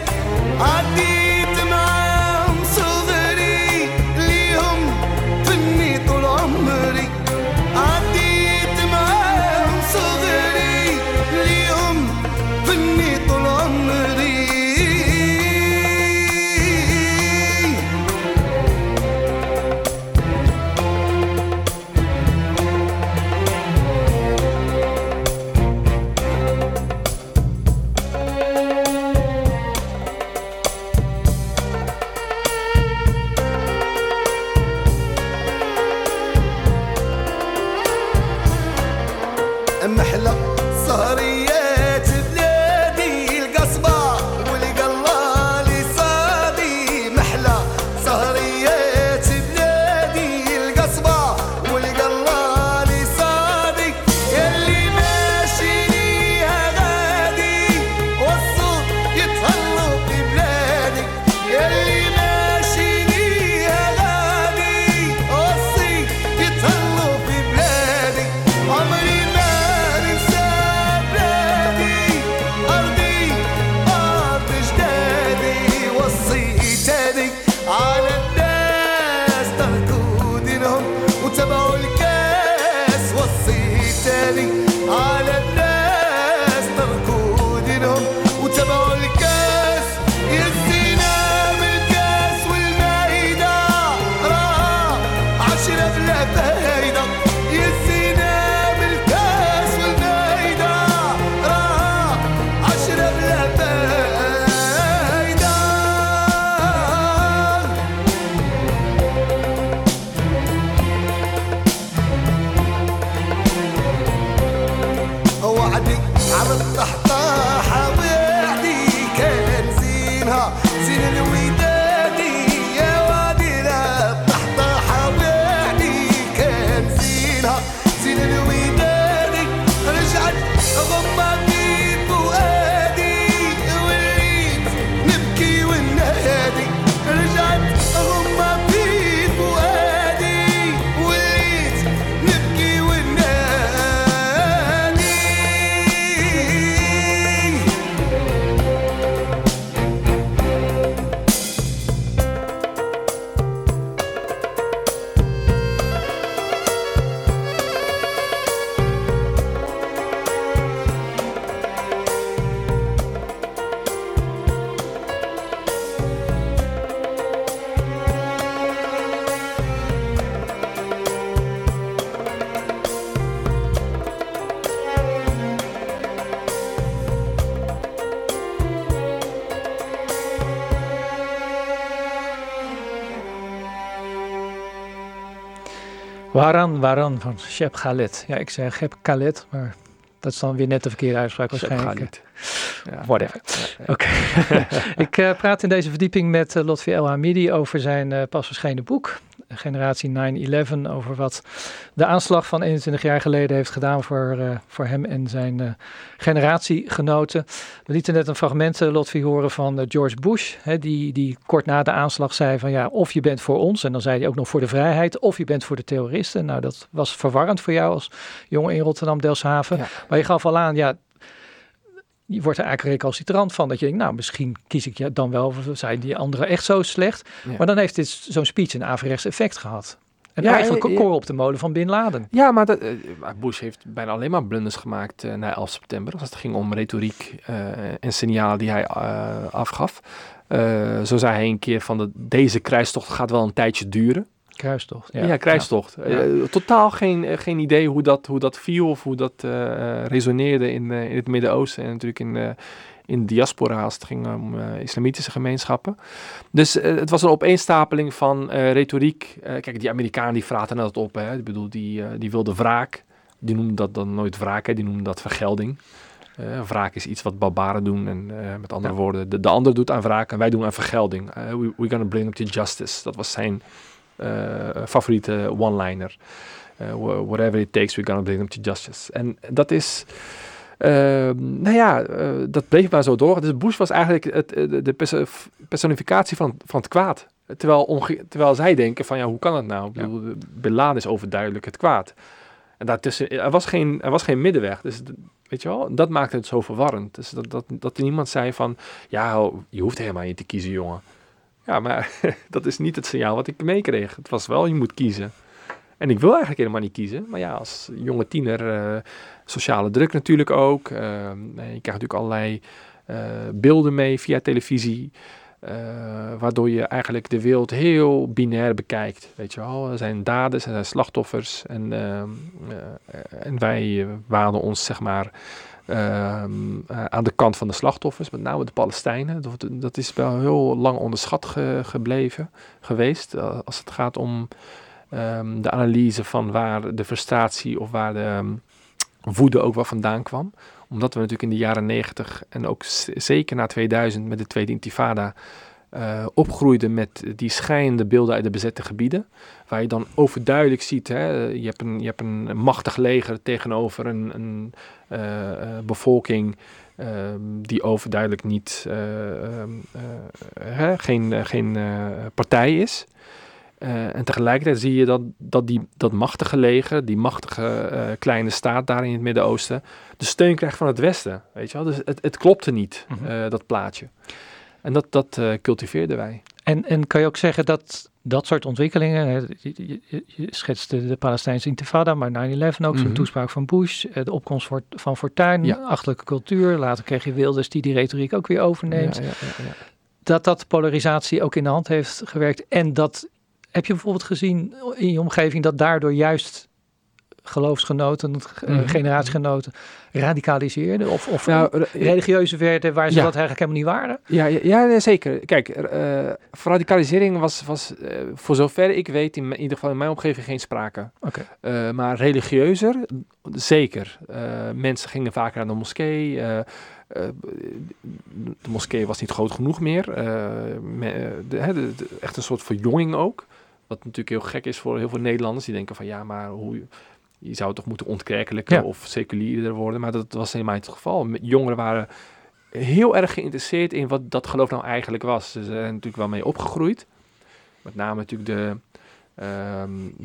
عديت معاهم صغري ليهم فني طول عمري عديت معاهم صغري ليهم فني طول عمري Waran, Waran van Cheb Khaled. Ja, ik zei Cheb Khaled, maar dat is dan weer net de verkeerde uitspraak waarschijnlijk. Ja. Whatever. Ja, ja. Oké. Okay. ik uh, praat in deze verdieping met uh, Lotfi El Hamidi over zijn uh, pas verschenen boek, Generatie nine eleven, over wat de aanslag van eenentwintig jaar geleden heeft gedaan voor, uh, voor hem en zijn uh, generatiegenoten. We lieten net een fragment, uh, Lotfi, horen van uh, George Bush, hè, die, die kort na de aanslag zei van ja, of je bent voor ons, en dan zei hij ook nog voor de vrijheid, of je bent voor de terroristen. Nou, dat was verwarrend voor jou als jongen in Rotterdam-Delfshaven. Ja. Maar je gaf al aan, ja, je wordt er eigenlijk recalcitrant van. Dat je denkt, nou, misschien kies ik je dan wel. Zijn die anderen echt zo slecht? Ja. Maar dan heeft dit zo'n speech een averechts effect gehad. En ja, eigenlijk een koor op de molen van Bin Laden. Ja, maar dat, Bush heeft bijna alleen maar blunders gemaakt uh, na elf september. Als het ging om retoriek uh, en signalen die hij uh, afgaf. Uh, zo zei hij een keer van, de, deze kruistocht gaat wel een tijdje duren. Kruistocht. Ja, ja kruistocht. Ja. Uh, totaal geen, geen idee hoe dat, hoe dat viel of hoe dat uh, resoneerde in, uh, in het Midden-Oosten en natuurlijk in, uh, in de diaspora als het ging om uh, islamitische gemeenschappen. Dus uh, het was een opeenstapeling van uh, retoriek. Uh, kijk, die Amerikanen die vraten dat op. Hè. Ik bedoel, die, uh, die wilden wraak. Die noemden dat dan nooit wraak, hè. Die noemden dat vergelding. Uh, wraak is iets wat barbaren doen en uh, met andere ja. woorden, de, de ander doet aan wraak en wij doen aan vergelding. Uh, we, we're gonna bring up the justice. Dat was zijn Uh, favoriete one-liner. Uh, whatever it takes, we're gonna bring them to justice. En dat is, uh, nou ja, uh, dat bleef maar zo door. Dus Bush was eigenlijk het, de perso- personificatie van, van het kwaad. Terwijl, onge- terwijl zij denken van, ja, hoe kan het nou? Ik bedoel, ja. Bin Laden is overduidelijk het kwaad. En daartussen, er was geen, er was geen middenweg. Dus weet je wel, dat maakte het zo verwarrend. Dus dat, dat, dat niemand zei van, ja, je hoeft helemaal niet te kiezen, jongen. Ja, maar dat is niet het signaal wat ik meekreeg. Het was wel, je moet kiezen. En ik wil eigenlijk helemaal niet kiezen. Maar ja, als jonge tiener, uh, sociale druk natuurlijk ook. Uh, je krijgt natuurlijk allerlei uh, beelden mee via televisie. Uh, waardoor je eigenlijk de wereld heel binair bekijkt. Weet je wel, er zijn daders, er zijn slachtoffers. En, uh, uh, en wij waden ons, zeg maar, Uh, uh, aan de kant van de slachtoffers, met name de Palestijnen. Dat, dat is wel heel lang onderschat ge, gebleven geweest. Uh, als het gaat om um, de analyse van waar de frustratie of waar de, um, woede ook wel vandaan kwam. Omdat we natuurlijk in de jaren negentig en ook z- zeker na tweeduizend met de Tweede Intifada uh, opgroeiden met die schijnende beelden uit de bezette gebieden. Waar je dan overduidelijk ziet, hè, je hebt een, je hebt een machtig leger tegenover een, een uh, bevolking uh, die overduidelijk niet, uh, uh, uh, hè, geen, uh, geen uh, partij is. Uh, en tegelijkertijd zie je dat, dat, die, dat machtige leger, die machtige uh, kleine staat daar in het Midden-Oosten, de steun krijgt van het Westen. Weet je wel? Dus het, het klopte niet, mm-hmm. uh, dat plaatje. En dat, dat uh, cultiveerden wij. En, en kan je ook zeggen dat dat soort ontwikkelingen, hè, je, je, je schetste de Palestijnse Intifada, maar nine eleven ook, mm-hmm. zo'n toespraak van Bush, de opkomst voor, van Fortuyn, ja. achterlijke cultuur, later kreeg je Wilders die die retoriek ook weer overneemt. Ja, ja, ja, ja. Dat dat polarisatie ook in de hand heeft gewerkt en dat... Heb je bijvoorbeeld gezien in je omgeving dat daardoor juist geloofsgenoten, mm-hmm. generatiegenoten radicaliseerden? Of, of nou, religieuze werden waar ze ja. dat eigenlijk helemaal niet waren? Ja, ja, ja nee, zeker. Kijk, uh, radicalisering was, was uh, voor zover ik weet, in, in ieder geval in mijn omgeving, geen sprake. Okay. Uh, maar religieuzer, zeker. Uh, mensen gingen vaker naar de moskee. Uh, Uh, de moskee was niet groot genoeg meer. Uh, me, de, de, de, echt een soort verjonging ook. Wat natuurlijk heel gek is voor heel veel Nederlanders. Die denken van ja, maar hoe, je zou toch moeten ontkerkelijker ja. of seculierder worden. Maar dat was helemaal niet het geval. Jongeren waren heel erg geïnteresseerd in wat dat geloof nou eigenlijk was. Ze zijn natuurlijk wel mee opgegroeid. Met name natuurlijk de, uh,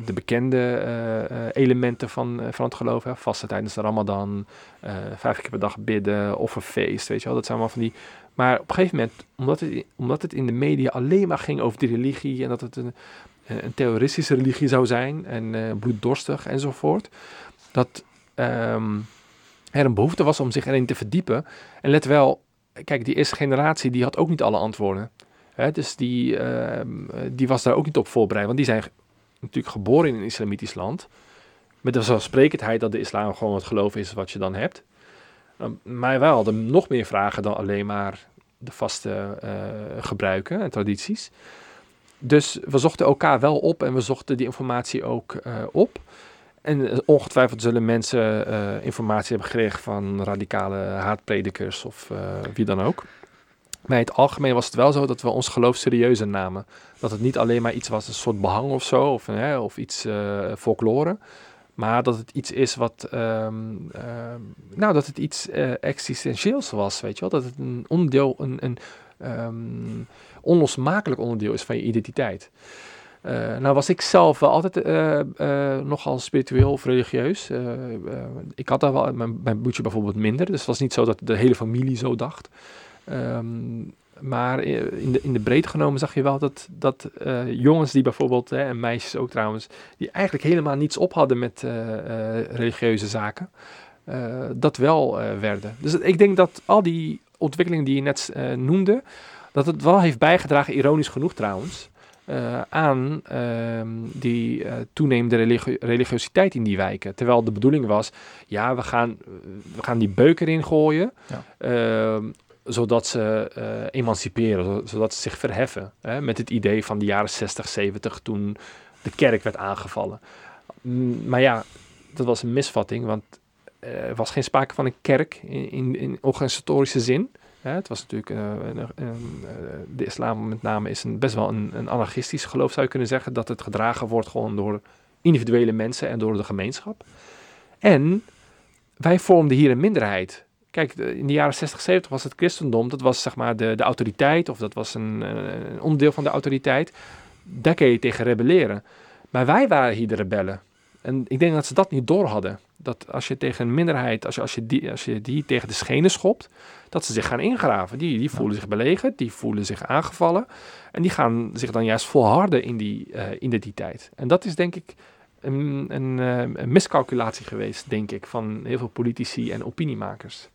de bekende uh, elementen van, uh, van het geloof. Hè. Vasten tijdens de Ramadan. Uh, vijf keer per dag bidden, offerfeest, weet je wel, dat zijn allemaal van die... Maar op een gegeven moment, omdat het, omdat het in de media alleen maar ging over die religie en dat het een, een terroristische religie zou zijn en uh, bloeddorstig enzovoort, dat um, er een behoefte was om zich erin te verdiepen. En let wel, kijk, die eerste generatie, die had ook niet alle antwoorden. Hè? Dus die, uh, die was daar ook niet op voorbereid, want die zijn g- natuurlijk geboren in een islamitisch land. Met de zelfsprekendheid dat de islam gewoon het geloof is wat je dan hebt. Maar wij hadden nog meer vragen dan alleen maar de vaste uh, gebruiken en tradities. Dus we zochten elkaar wel op en we zochten die informatie ook uh, op. En ongetwijfeld zullen mensen uh, informatie hebben gekregen van radicale haatpredikers of uh, wie dan ook. Maar in het algemeen was het wel zo dat we ons geloof serieuzer namen. Dat het niet alleen maar iets was, een soort behang of zo, of, uh, of iets uh, folklore... Maar dat het iets is wat, um, uh, nou, dat het iets uh, existentieels was, weet je wel. Dat het een onderdeel, een, een um, onlosmakelijk onderdeel is van je identiteit. Uh, nou was ik zelf wel altijd uh, uh, nogal spiritueel of religieus. Uh, uh, ik had daar wel, mijn, mijn broertje bijvoorbeeld minder. Dus het was niet zo dat de hele familie zo dacht. Um, maar in de, in de breedte genomen zag je wel dat, dat uh, jongens die bijvoorbeeld, hè, en meisjes ook trouwens, die eigenlijk helemaal niets op hadden met uh, uh, religieuze zaken, uh, dat wel uh, werden. Dus ik denk dat al die ontwikkelingen die je net uh, noemde, dat het wel heeft bijgedragen, ironisch genoeg trouwens, uh, aan uh, die uh, toenemende religie- religiositeit in die wijken. Terwijl de bedoeling was, ja, we gaan, we gaan die beuk erin gooien, ja. uh, zodat ze uh, emanciperen, zodat ze zich verheffen. Hè? Met het idee van de jaren zestig, zeventig, toen de kerk werd aangevallen. M- maar ja, dat was een misvatting, want uh, er was geen sprake van een kerk in, in, in organisatorische zin. Hè? Het was natuurlijk, uh, een, een, een, de islam met name is een, best wel een, een anarchistisch geloof, zou je kunnen zeggen, dat het gedragen wordt gewoon door individuele mensen en door de gemeenschap. En wij vormden hier een minderheid. Kijk, in de jaren zestig, zeventig was het christendom, dat was zeg maar de, de autoriteit, of dat was een, een onderdeel van de autoriteit. Daar kun je tegen rebelleren. Maar wij waren hier de rebellen. En ik denk dat ze dat niet door hadden. Dat als je tegen een minderheid, als je, als je, die, als je die tegen de schenen schopt, dat ze zich gaan ingraven. Die, die voelen zich belegerd, die voelen zich aangevallen. En die gaan zich dan juist volharden in die uh, identiteit. En dat is denk ik een, een, een miscalculatie geweest, denk ik, van heel veel politici en opiniemakers.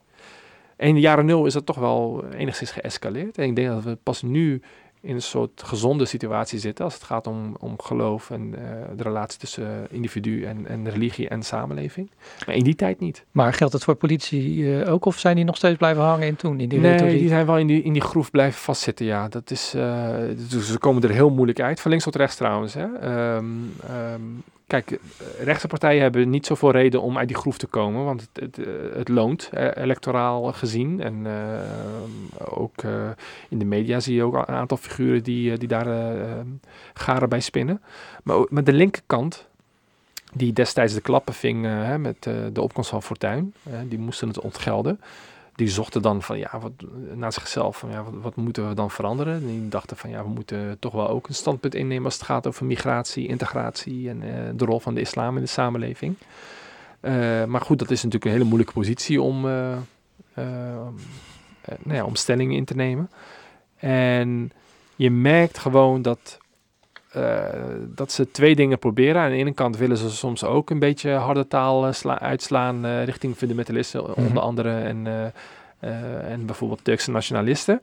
En in de jaren nul is dat toch wel enigszins geëscaleerd. En ik denk dat we pas nu in een soort gezonde situatie zitten als het gaat om, om geloof en uh, de relatie tussen uh, individu en, en religie en samenleving. Maar in die tijd niet. Maar geldt dat voor politici uh, ook? Of zijn die nog steeds blijven hangen in toen? In die nee, retoriek? Die zijn wel in die, in die groef blijven vastzitten, ja. Dat is, uh, dus ze komen er heel moeilijk uit. Van links tot rechts trouwens, hè. Um, um, Kijk, rechtse partijen hebben niet zoveel reden om uit die groef te komen, want het, het, het loont electoraal gezien. En uh, ook uh, in de media zie je ook een aantal figuren die, die daar uh, garen bij spinnen. Maar, maar de linkerkant, die destijds de klappen ving uh, hè, met uh, de opkomst van Fortuyn, uh, die moesten het ontgelden. Die zochten dan van, ja, wat, naar zichzelf van, ja, wat, wat moeten we dan veranderen? En die dachten van, ja, we moeten toch wel ook een standpunt innemen als het gaat over migratie, integratie en uh, de rol van de islam in de samenleving. Uh, maar goed, dat is natuurlijk een hele moeilijke positie om, uh, uh, uh, nou ja, om stellingen in te nemen. En je merkt gewoon dat, uh, dat ze twee dingen proberen. Aan de ene kant willen ze soms ook een beetje harde taal sla- uitslaan uh, richting fundamentalisten, mm-hmm. onder andere en, uh, uh, en bijvoorbeeld Turkse nationalisten.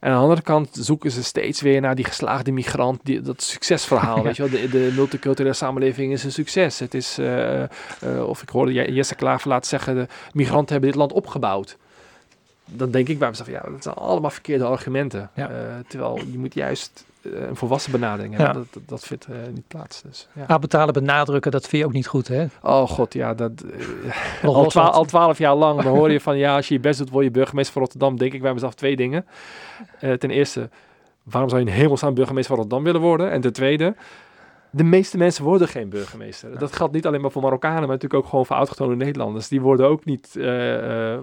En aan de andere kant zoeken ze steeds weer naar die geslaagde migrant, die, dat succesverhaal. Ja. Weet je wel? De, de multiculturele samenleving is een succes. Het is, uh, uh, of ik hoorde Jesse Klaver laat zeggen, de migranten hebben dit land opgebouwd. Dan denk ik bij mezelf, ja, dat zijn allemaal verkeerde argumenten. Ja. Uh, terwijl je moet juist een volwassen benadering hebben. Ja. Dat, dat vindt uh, niet plaats. Dus, ja. Abdelkader benadrukken, dat vind je ook niet goed, hè? Oh god, ja. Dat, uh, al, twa- al twaalf jaar lang dan hoor je van, ja, als je je best doet, word je burgemeester van Rotterdam. Denk ik bij mezelf twee dingen. Uh, ten eerste, waarom zou je in hemelsnaam burgemeester van Rotterdam willen worden? En ten tweede, de meeste mensen worden geen burgemeester. Ja. Dat geldt niet alleen maar voor Marokkanen, maar natuurlijk ook gewoon voor autochtone Nederlanders. Die worden ook niet, uh, uh,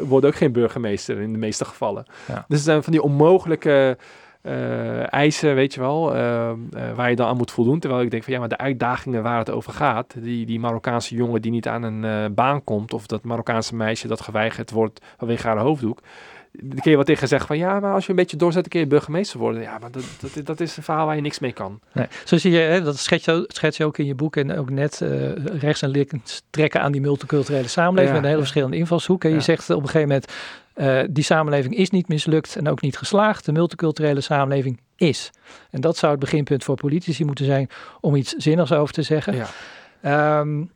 worden ook geen burgemeester in de meeste gevallen. Ja. Dus het zijn van die onmogelijke Uh, eisen, weet je wel, uh, uh, waar je dan aan moet voldoen. Terwijl ik denk van, ja, maar de uitdagingen waar het over gaat, die, die Marokkaanse jongen die niet aan een uh, baan komt, of dat Marokkaanse meisje dat geweigerd wordt vanwege haar hoofddoek, dan kun je wat tegen zeggen van, ja, maar als je een beetje doorzet, dan kun je burgemeester worden. Ja, maar dat, dat, dat is een verhaal waar je niks mee kan. Nee. Zo zie je, hè, dat schets je, schets je ook in je boek en ook net uh, rechts en links trekken aan die multiculturele samenleving, ja, met een hele verschillende invalshoek. En ja. Je zegt op een gegeven moment, Uh, die samenleving is niet mislukt en ook niet geslaagd. De multiculturele samenleving is. En dat zou het beginpunt voor politici moeten zijn om iets zinnigs over te zeggen. Ja. Um,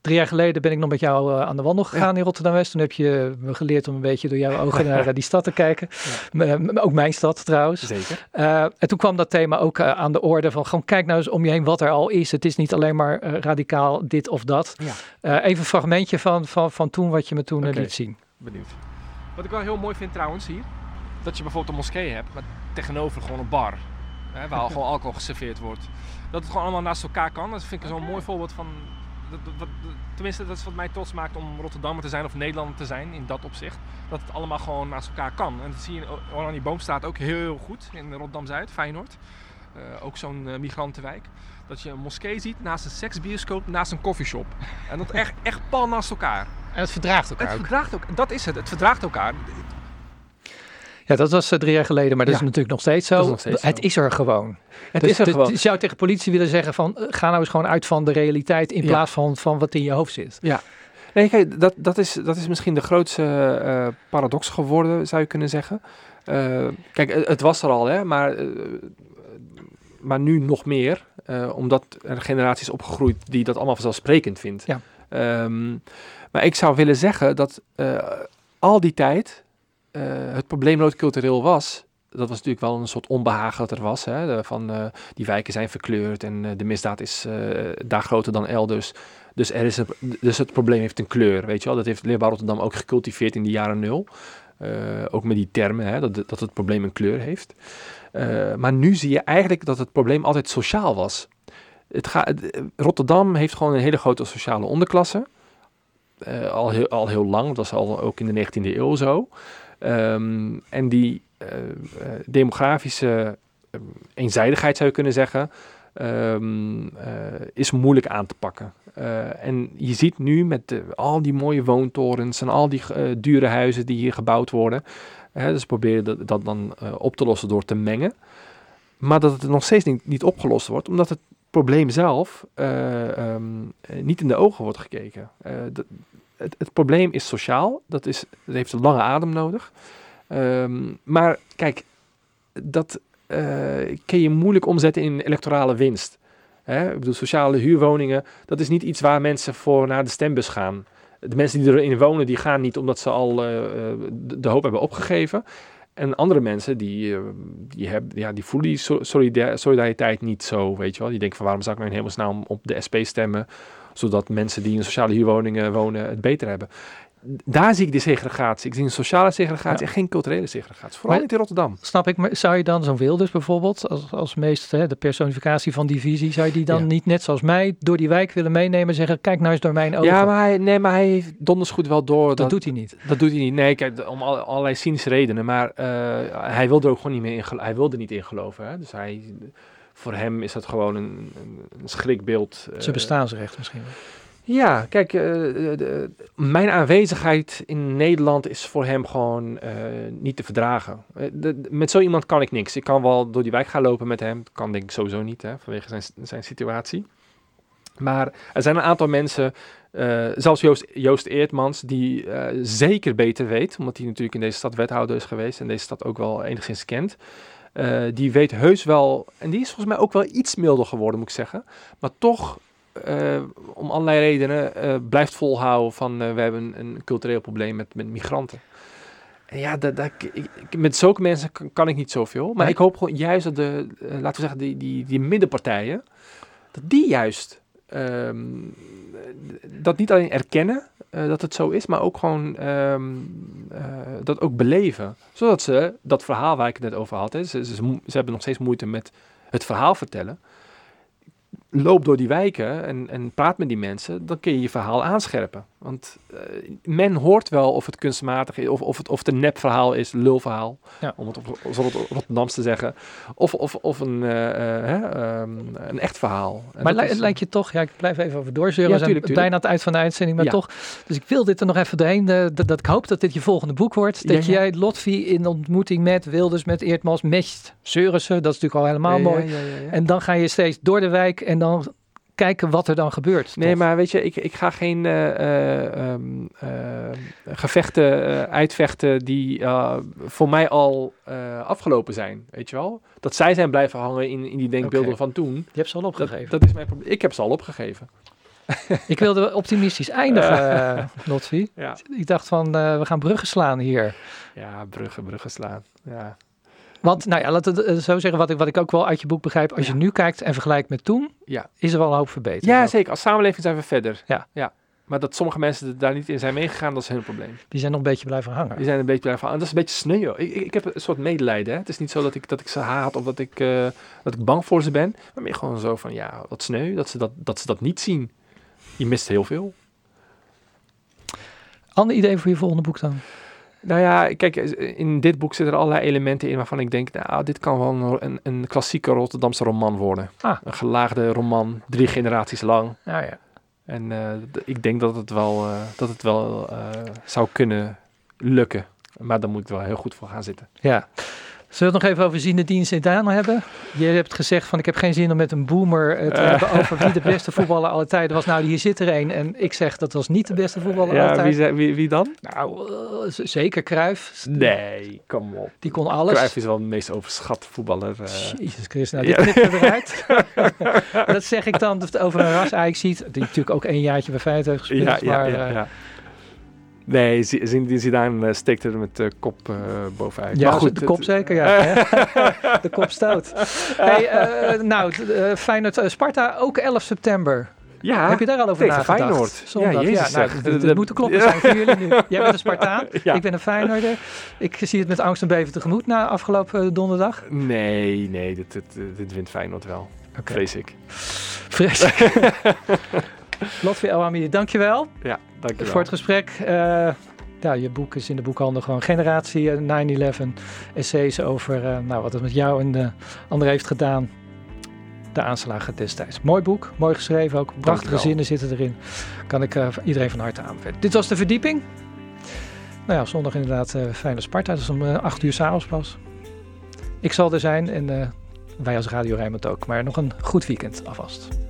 drie jaar geleden ben ik nog met jou uh, aan de wandel gegaan, ja, in Rotterdam-West. Toen heb je me geleerd om een beetje door jouw ogen naar uh, die stad te kijken. Ja. Uh, ook mijn stad trouwens. Zeker. Uh, en toen kwam dat thema ook uh, aan de orde van, gewoon kijk nou eens om je heen wat er al is. Het is niet alleen maar uh, radicaal dit of dat. Ja. Uh, even een fragmentje van, van, van toen wat je me toen uh, okay. liet zien. Benieuwd. Wat ik wel heel mooi vind trouwens hier, dat je bijvoorbeeld een moskee hebt, maar tegenover gewoon een bar, hè, waar al gewoon alcohol geserveerd wordt. Dat het gewoon allemaal naast elkaar kan, dat vind ik zo'n mooi voorbeeld van, dat, dat, tenminste dat is wat mij trots maakt om Rotterdammer te zijn of Nederlander te zijn in dat opzicht. Dat het allemaal gewoon naast elkaar kan. En dat zie je in Oranje Boomstraat ook heel, heel goed, in Rotterdam-Zuid, Feyenoord. Uh, ook zo'n uh, migrantenwijk. Dat je een moskee ziet naast een seksbioscoop, naast een koffieshop. En dat echt, echt pal naast elkaar. En het verdraagt elkaar. Het verdraagt ook. Dat is het. Het verdraagt elkaar. Ja, dat was drie jaar geleden, maar dat, ja, is natuurlijk nog steeds zo. Is nog steeds het zo. Is er gewoon. Het dus is er de, gewoon. Je zou tegen politie willen zeggen van, ga nou eens gewoon uit van de realiteit in, ja, plaats van, van wat in je hoofd zit. Ja. Nee, kijk, dat, dat, is, dat is misschien de grootste uh, paradox geworden, zou je kunnen zeggen. Uh, kijk, het, het was er al, hè, maar, uh, maar nu nog meer. Uh, omdat er generaties opgegroeid die dat allemaal vanzelfsprekend vindt. Ja. Um, maar ik zou willen zeggen dat uh, al die tijd uh, het probleem noodcultureel was. Dat was natuurlijk wel een soort onbehagen dat er was. Hè, de, van uh, die wijken zijn verkleurd en uh, de misdaad is uh, daar groter dan elders. Dus, er is een, dus het probleem heeft een kleur, weet je wel. Dat heeft Leefbaar Rotterdam ook gecultiveerd in de jaren nul. Uh, ook met die termen, hè, dat, dat het probleem een kleur heeft. Uh, maar nu zie je eigenlijk dat het probleem altijd sociaal was. Het ga, Rotterdam heeft gewoon een hele grote sociale onderklasse. Uh, al, heel, al heel lang, dat was al ook in de negentiende eeuw zo. Um, en die uh, demografische eenzijdigheid, zou je kunnen zeggen, um, uh, is moeilijk aan te pakken. Uh, en je ziet nu met uh, al die mooie woontorens en al die uh, dure huizen die hier gebouwd worden. Hè, dus proberen dat, dat dan uh, op te lossen door te mengen. Maar dat het nog steeds niet, niet opgelost wordt, omdat het probleem zelf uh, um, niet in de ogen wordt gekeken. Uh, de, het, het probleem is sociaal, dat, is, dat heeft een lange adem nodig. Um, maar kijk, dat uh, kun je moeilijk omzetten in electorale winst. Hè? Ik bedoel, sociale huurwoningen, dat is niet iets waar mensen voor naar de stembus gaan. De mensen die erin wonen, die gaan niet omdat ze al uh, de, de hoop hebben opgegeven. En andere mensen die, die, hebben, ja, die voelen die solidariteit niet zo, weet je wel. Die denken van waarom zou ik nou in hemelsnaam op de S P stemmen, zodat mensen die in sociale huurwoningen wonen het beter hebben. Daar zie ik die segregatie. Ik zie een sociale segregatie ja. en geen culturele segregatie. Vooral maar, niet in Rotterdam. Snap ik, maar zou je dan zo'n Wilders bijvoorbeeld, als, als meest hè, de personificatie van die visie, zou je die dan ja. niet net zoals mij door die wijk willen meenemen en zeggen, kijk nou eens door mijn ogen. Ja, maar hij, nee, maar hij heeft donders goed wel door. Dat, dat doet hij niet. Dat doet hij niet. Nee, kijk, om allerlei cynische redenen, maar uh, hij wil er ook gewoon niet meer in geloven. Hij wil er niet in geloven. Hè? Dus hij, voor hem is dat gewoon een, een schrikbeeld. Uh, Ze bestaansrecht misschien wel. Ja, kijk, uh, de, mijn aanwezigheid in Nederland is voor hem gewoon uh, niet te verdragen. De, de, met zo iemand kan ik niks. Ik kan wel door die wijk gaan lopen met hem. Dat kan denk ik sowieso niet, hè, vanwege zijn, zijn situatie. Maar er zijn een aantal mensen, uh, zelfs Joost, Joost Eerdmans, die uh, zeker beter weet, omdat hij natuurlijk in deze stad wethouder is geweest en deze stad ook wel enigszins kent. Uh, die weet heus wel, en die is volgens mij ook wel iets milder geworden, moet ik zeggen. Maar toch... Uh, om allerlei redenen uh, blijft volhouden van uh, we hebben een, een cultureel probleem met, met migranten. En ja, dat, dat, ik, ik, met zulke mensen kan, kan ik niet zoveel. Maar nee. Ik hoop gewoon juist dat de, uh, laten we zeggen, die, die, die middenpartijen, dat die juist um, dat niet alleen erkennen uh, dat het zo is, maar ook gewoon um, uh, dat ook beleven. Zodat ze dat verhaal waar ik het net over had, hè, ze, ze, ze hebben nog steeds moeite met het verhaal vertellen. Loop door die wijken en, en praat met die mensen, dan kun je je verhaal aanscherpen. Want uh, men hoort wel of het kunstmatig is, of, of het of het een nepverhaal is, lulverhaal, ja. om het op Rotterdams te zeggen, of, of, of een, uh, uh, um, een echt verhaal. En maar li- het lijkt je toch, ja, ik blijf even over doorzeuren, ja, we zijn bijna aan het eind van de uitzending, maar ja. toch, dus ik wil dit er nog even doorheen, uh, dat, dat ik hoop dat dit je volgende boek wordt, dat ja, ja. jij Lotfi in ontmoeting met Wilders, met Eerdmans, met Sørensen, dat is natuurlijk al helemaal ja, mooi, ja, ja, ja, ja. en dan ga je steeds door de wijk en dan kijken wat er dan gebeurt. Nee, toch? Maar weet je, ik, ik ga geen uh, um, uh, gevechten uh, uitvechten die uh, voor mij al uh, afgelopen zijn, weet je wel? Dat zij zijn blijven hangen in, in die denkbeelden okay. van toen. Je hebt ze al opgegeven. Dat, dat is mijn probleem. Ik heb ze al opgegeven. Ik wilde optimistisch eindigen, uh, Lotfi. Ja. Ik dacht van, uh, we gaan bruggen slaan hier. Ja, bruggen, bruggen slaan, ja. Want, nou ja, laat het zo zeggen, wat ik, wat ik ook wel uit je boek begrijp. Als ja. je nu kijkt en vergelijkt met toen, ja. is er wel een hoop verbeterd. Ja, zeker. Als samenleving zijn we verder. Ja. ja. Maar dat sommige mensen daar niet in zijn meegegaan, dat is hun probleem. Die zijn nog een beetje blijven hangen. Die zijn een beetje blijven hangen. Dat is een beetje sneu. Ik, ik, ik heb een soort medelijden. Hè. Het is niet zo dat ik, dat ik ze haat of dat ik, uh, dat ik bang voor ze ben. Maar meer gewoon zo van, ja, wat sneu dat ze dat, dat ze dat niet zien. Je mist heel veel. Ander idee voor je volgende boek dan? Nou ja, kijk, in dit boek zitten er allerlei elementen in waarvan ik denk, nou, dit kan wel een, een klassieke Rotterdamse roman worden. Ah. Een gelaagde roman, drie generaties lang. Nou ja. En uh, d- ik denk dat het wel, uh, dat het wel uh, zou kunnen lukken. Maar daar moet ik wel heel goed voor gaan zitten. Ja. Zullen we het nog even over Zinedine Zidane hebben? Je hebt gezegd van ik heb geen zin om met een boomer te uh. hebben over wie de beste voetballer aller tijden was. Nou, hier zit er een en ik zeg dat was niet de beste voetballer ja, aller tijden. Wie, wie, wie dan? Nou, uh, z- zeker Cruijff. Nee, kom op. Die kon alles. Cruijff is wel de meest overschatte voetballer. Uh. Jezus Christus, nou dit ja. knippen we eruit. Dat zeg ik dan over een ras Ajax ziet, die natuurlijk ook één jaartje bij Feyenoord heeft gespeeld. Ja, maar, ja, ja. ja. Uh, Nee, Zinedine Zidane steekt er met de kop uh, bovenuit. Ja, maar goed, de kop zeker, ja. De kop stoot. Hey, uh, nou, uh, Feyenoord, uh, Sparta, ook elf september. Ja, heb je daar al over nagedacht? Feyenoord. Zondag. Ja, Jezus ja, nou, zegt. Het, het moet de kloppen zijn voor jullie nu. Jij bent een Spartaan, ja. ik ben een Feyenoorder. Ik zie het met angst en beven tegemoet na afgelopen donderdag. Nee, nee, dit, dit, dit wint Feyenoord wel. Okay. Vrees ik. Vrees ik. Lotfi El Hamidi, dankjewel. Ja, dankjewel. Voor het gesprek. Uh, nou, je boek is in de boekhandel gewoon Generatie uh, nine eleven. Essays over uh, nou, wat het met jou en de ander heeft gedaan. De aanslagen destijds. Mooi boek, mooi geschreven ook. Prachtige dankjewel. Zinnen zitten erin. Kan ik uh, iedereen van harte aanbevelen. Dit was De Verdieping. Nou ja, zondag inderdaad uh, Feyenoord Sparta. Dat is om uh, acht uur 's avonds pas. Ik zal er zijn en uh, wij als Radio Rijnmond ook. Maar nog een goed weekend alvast.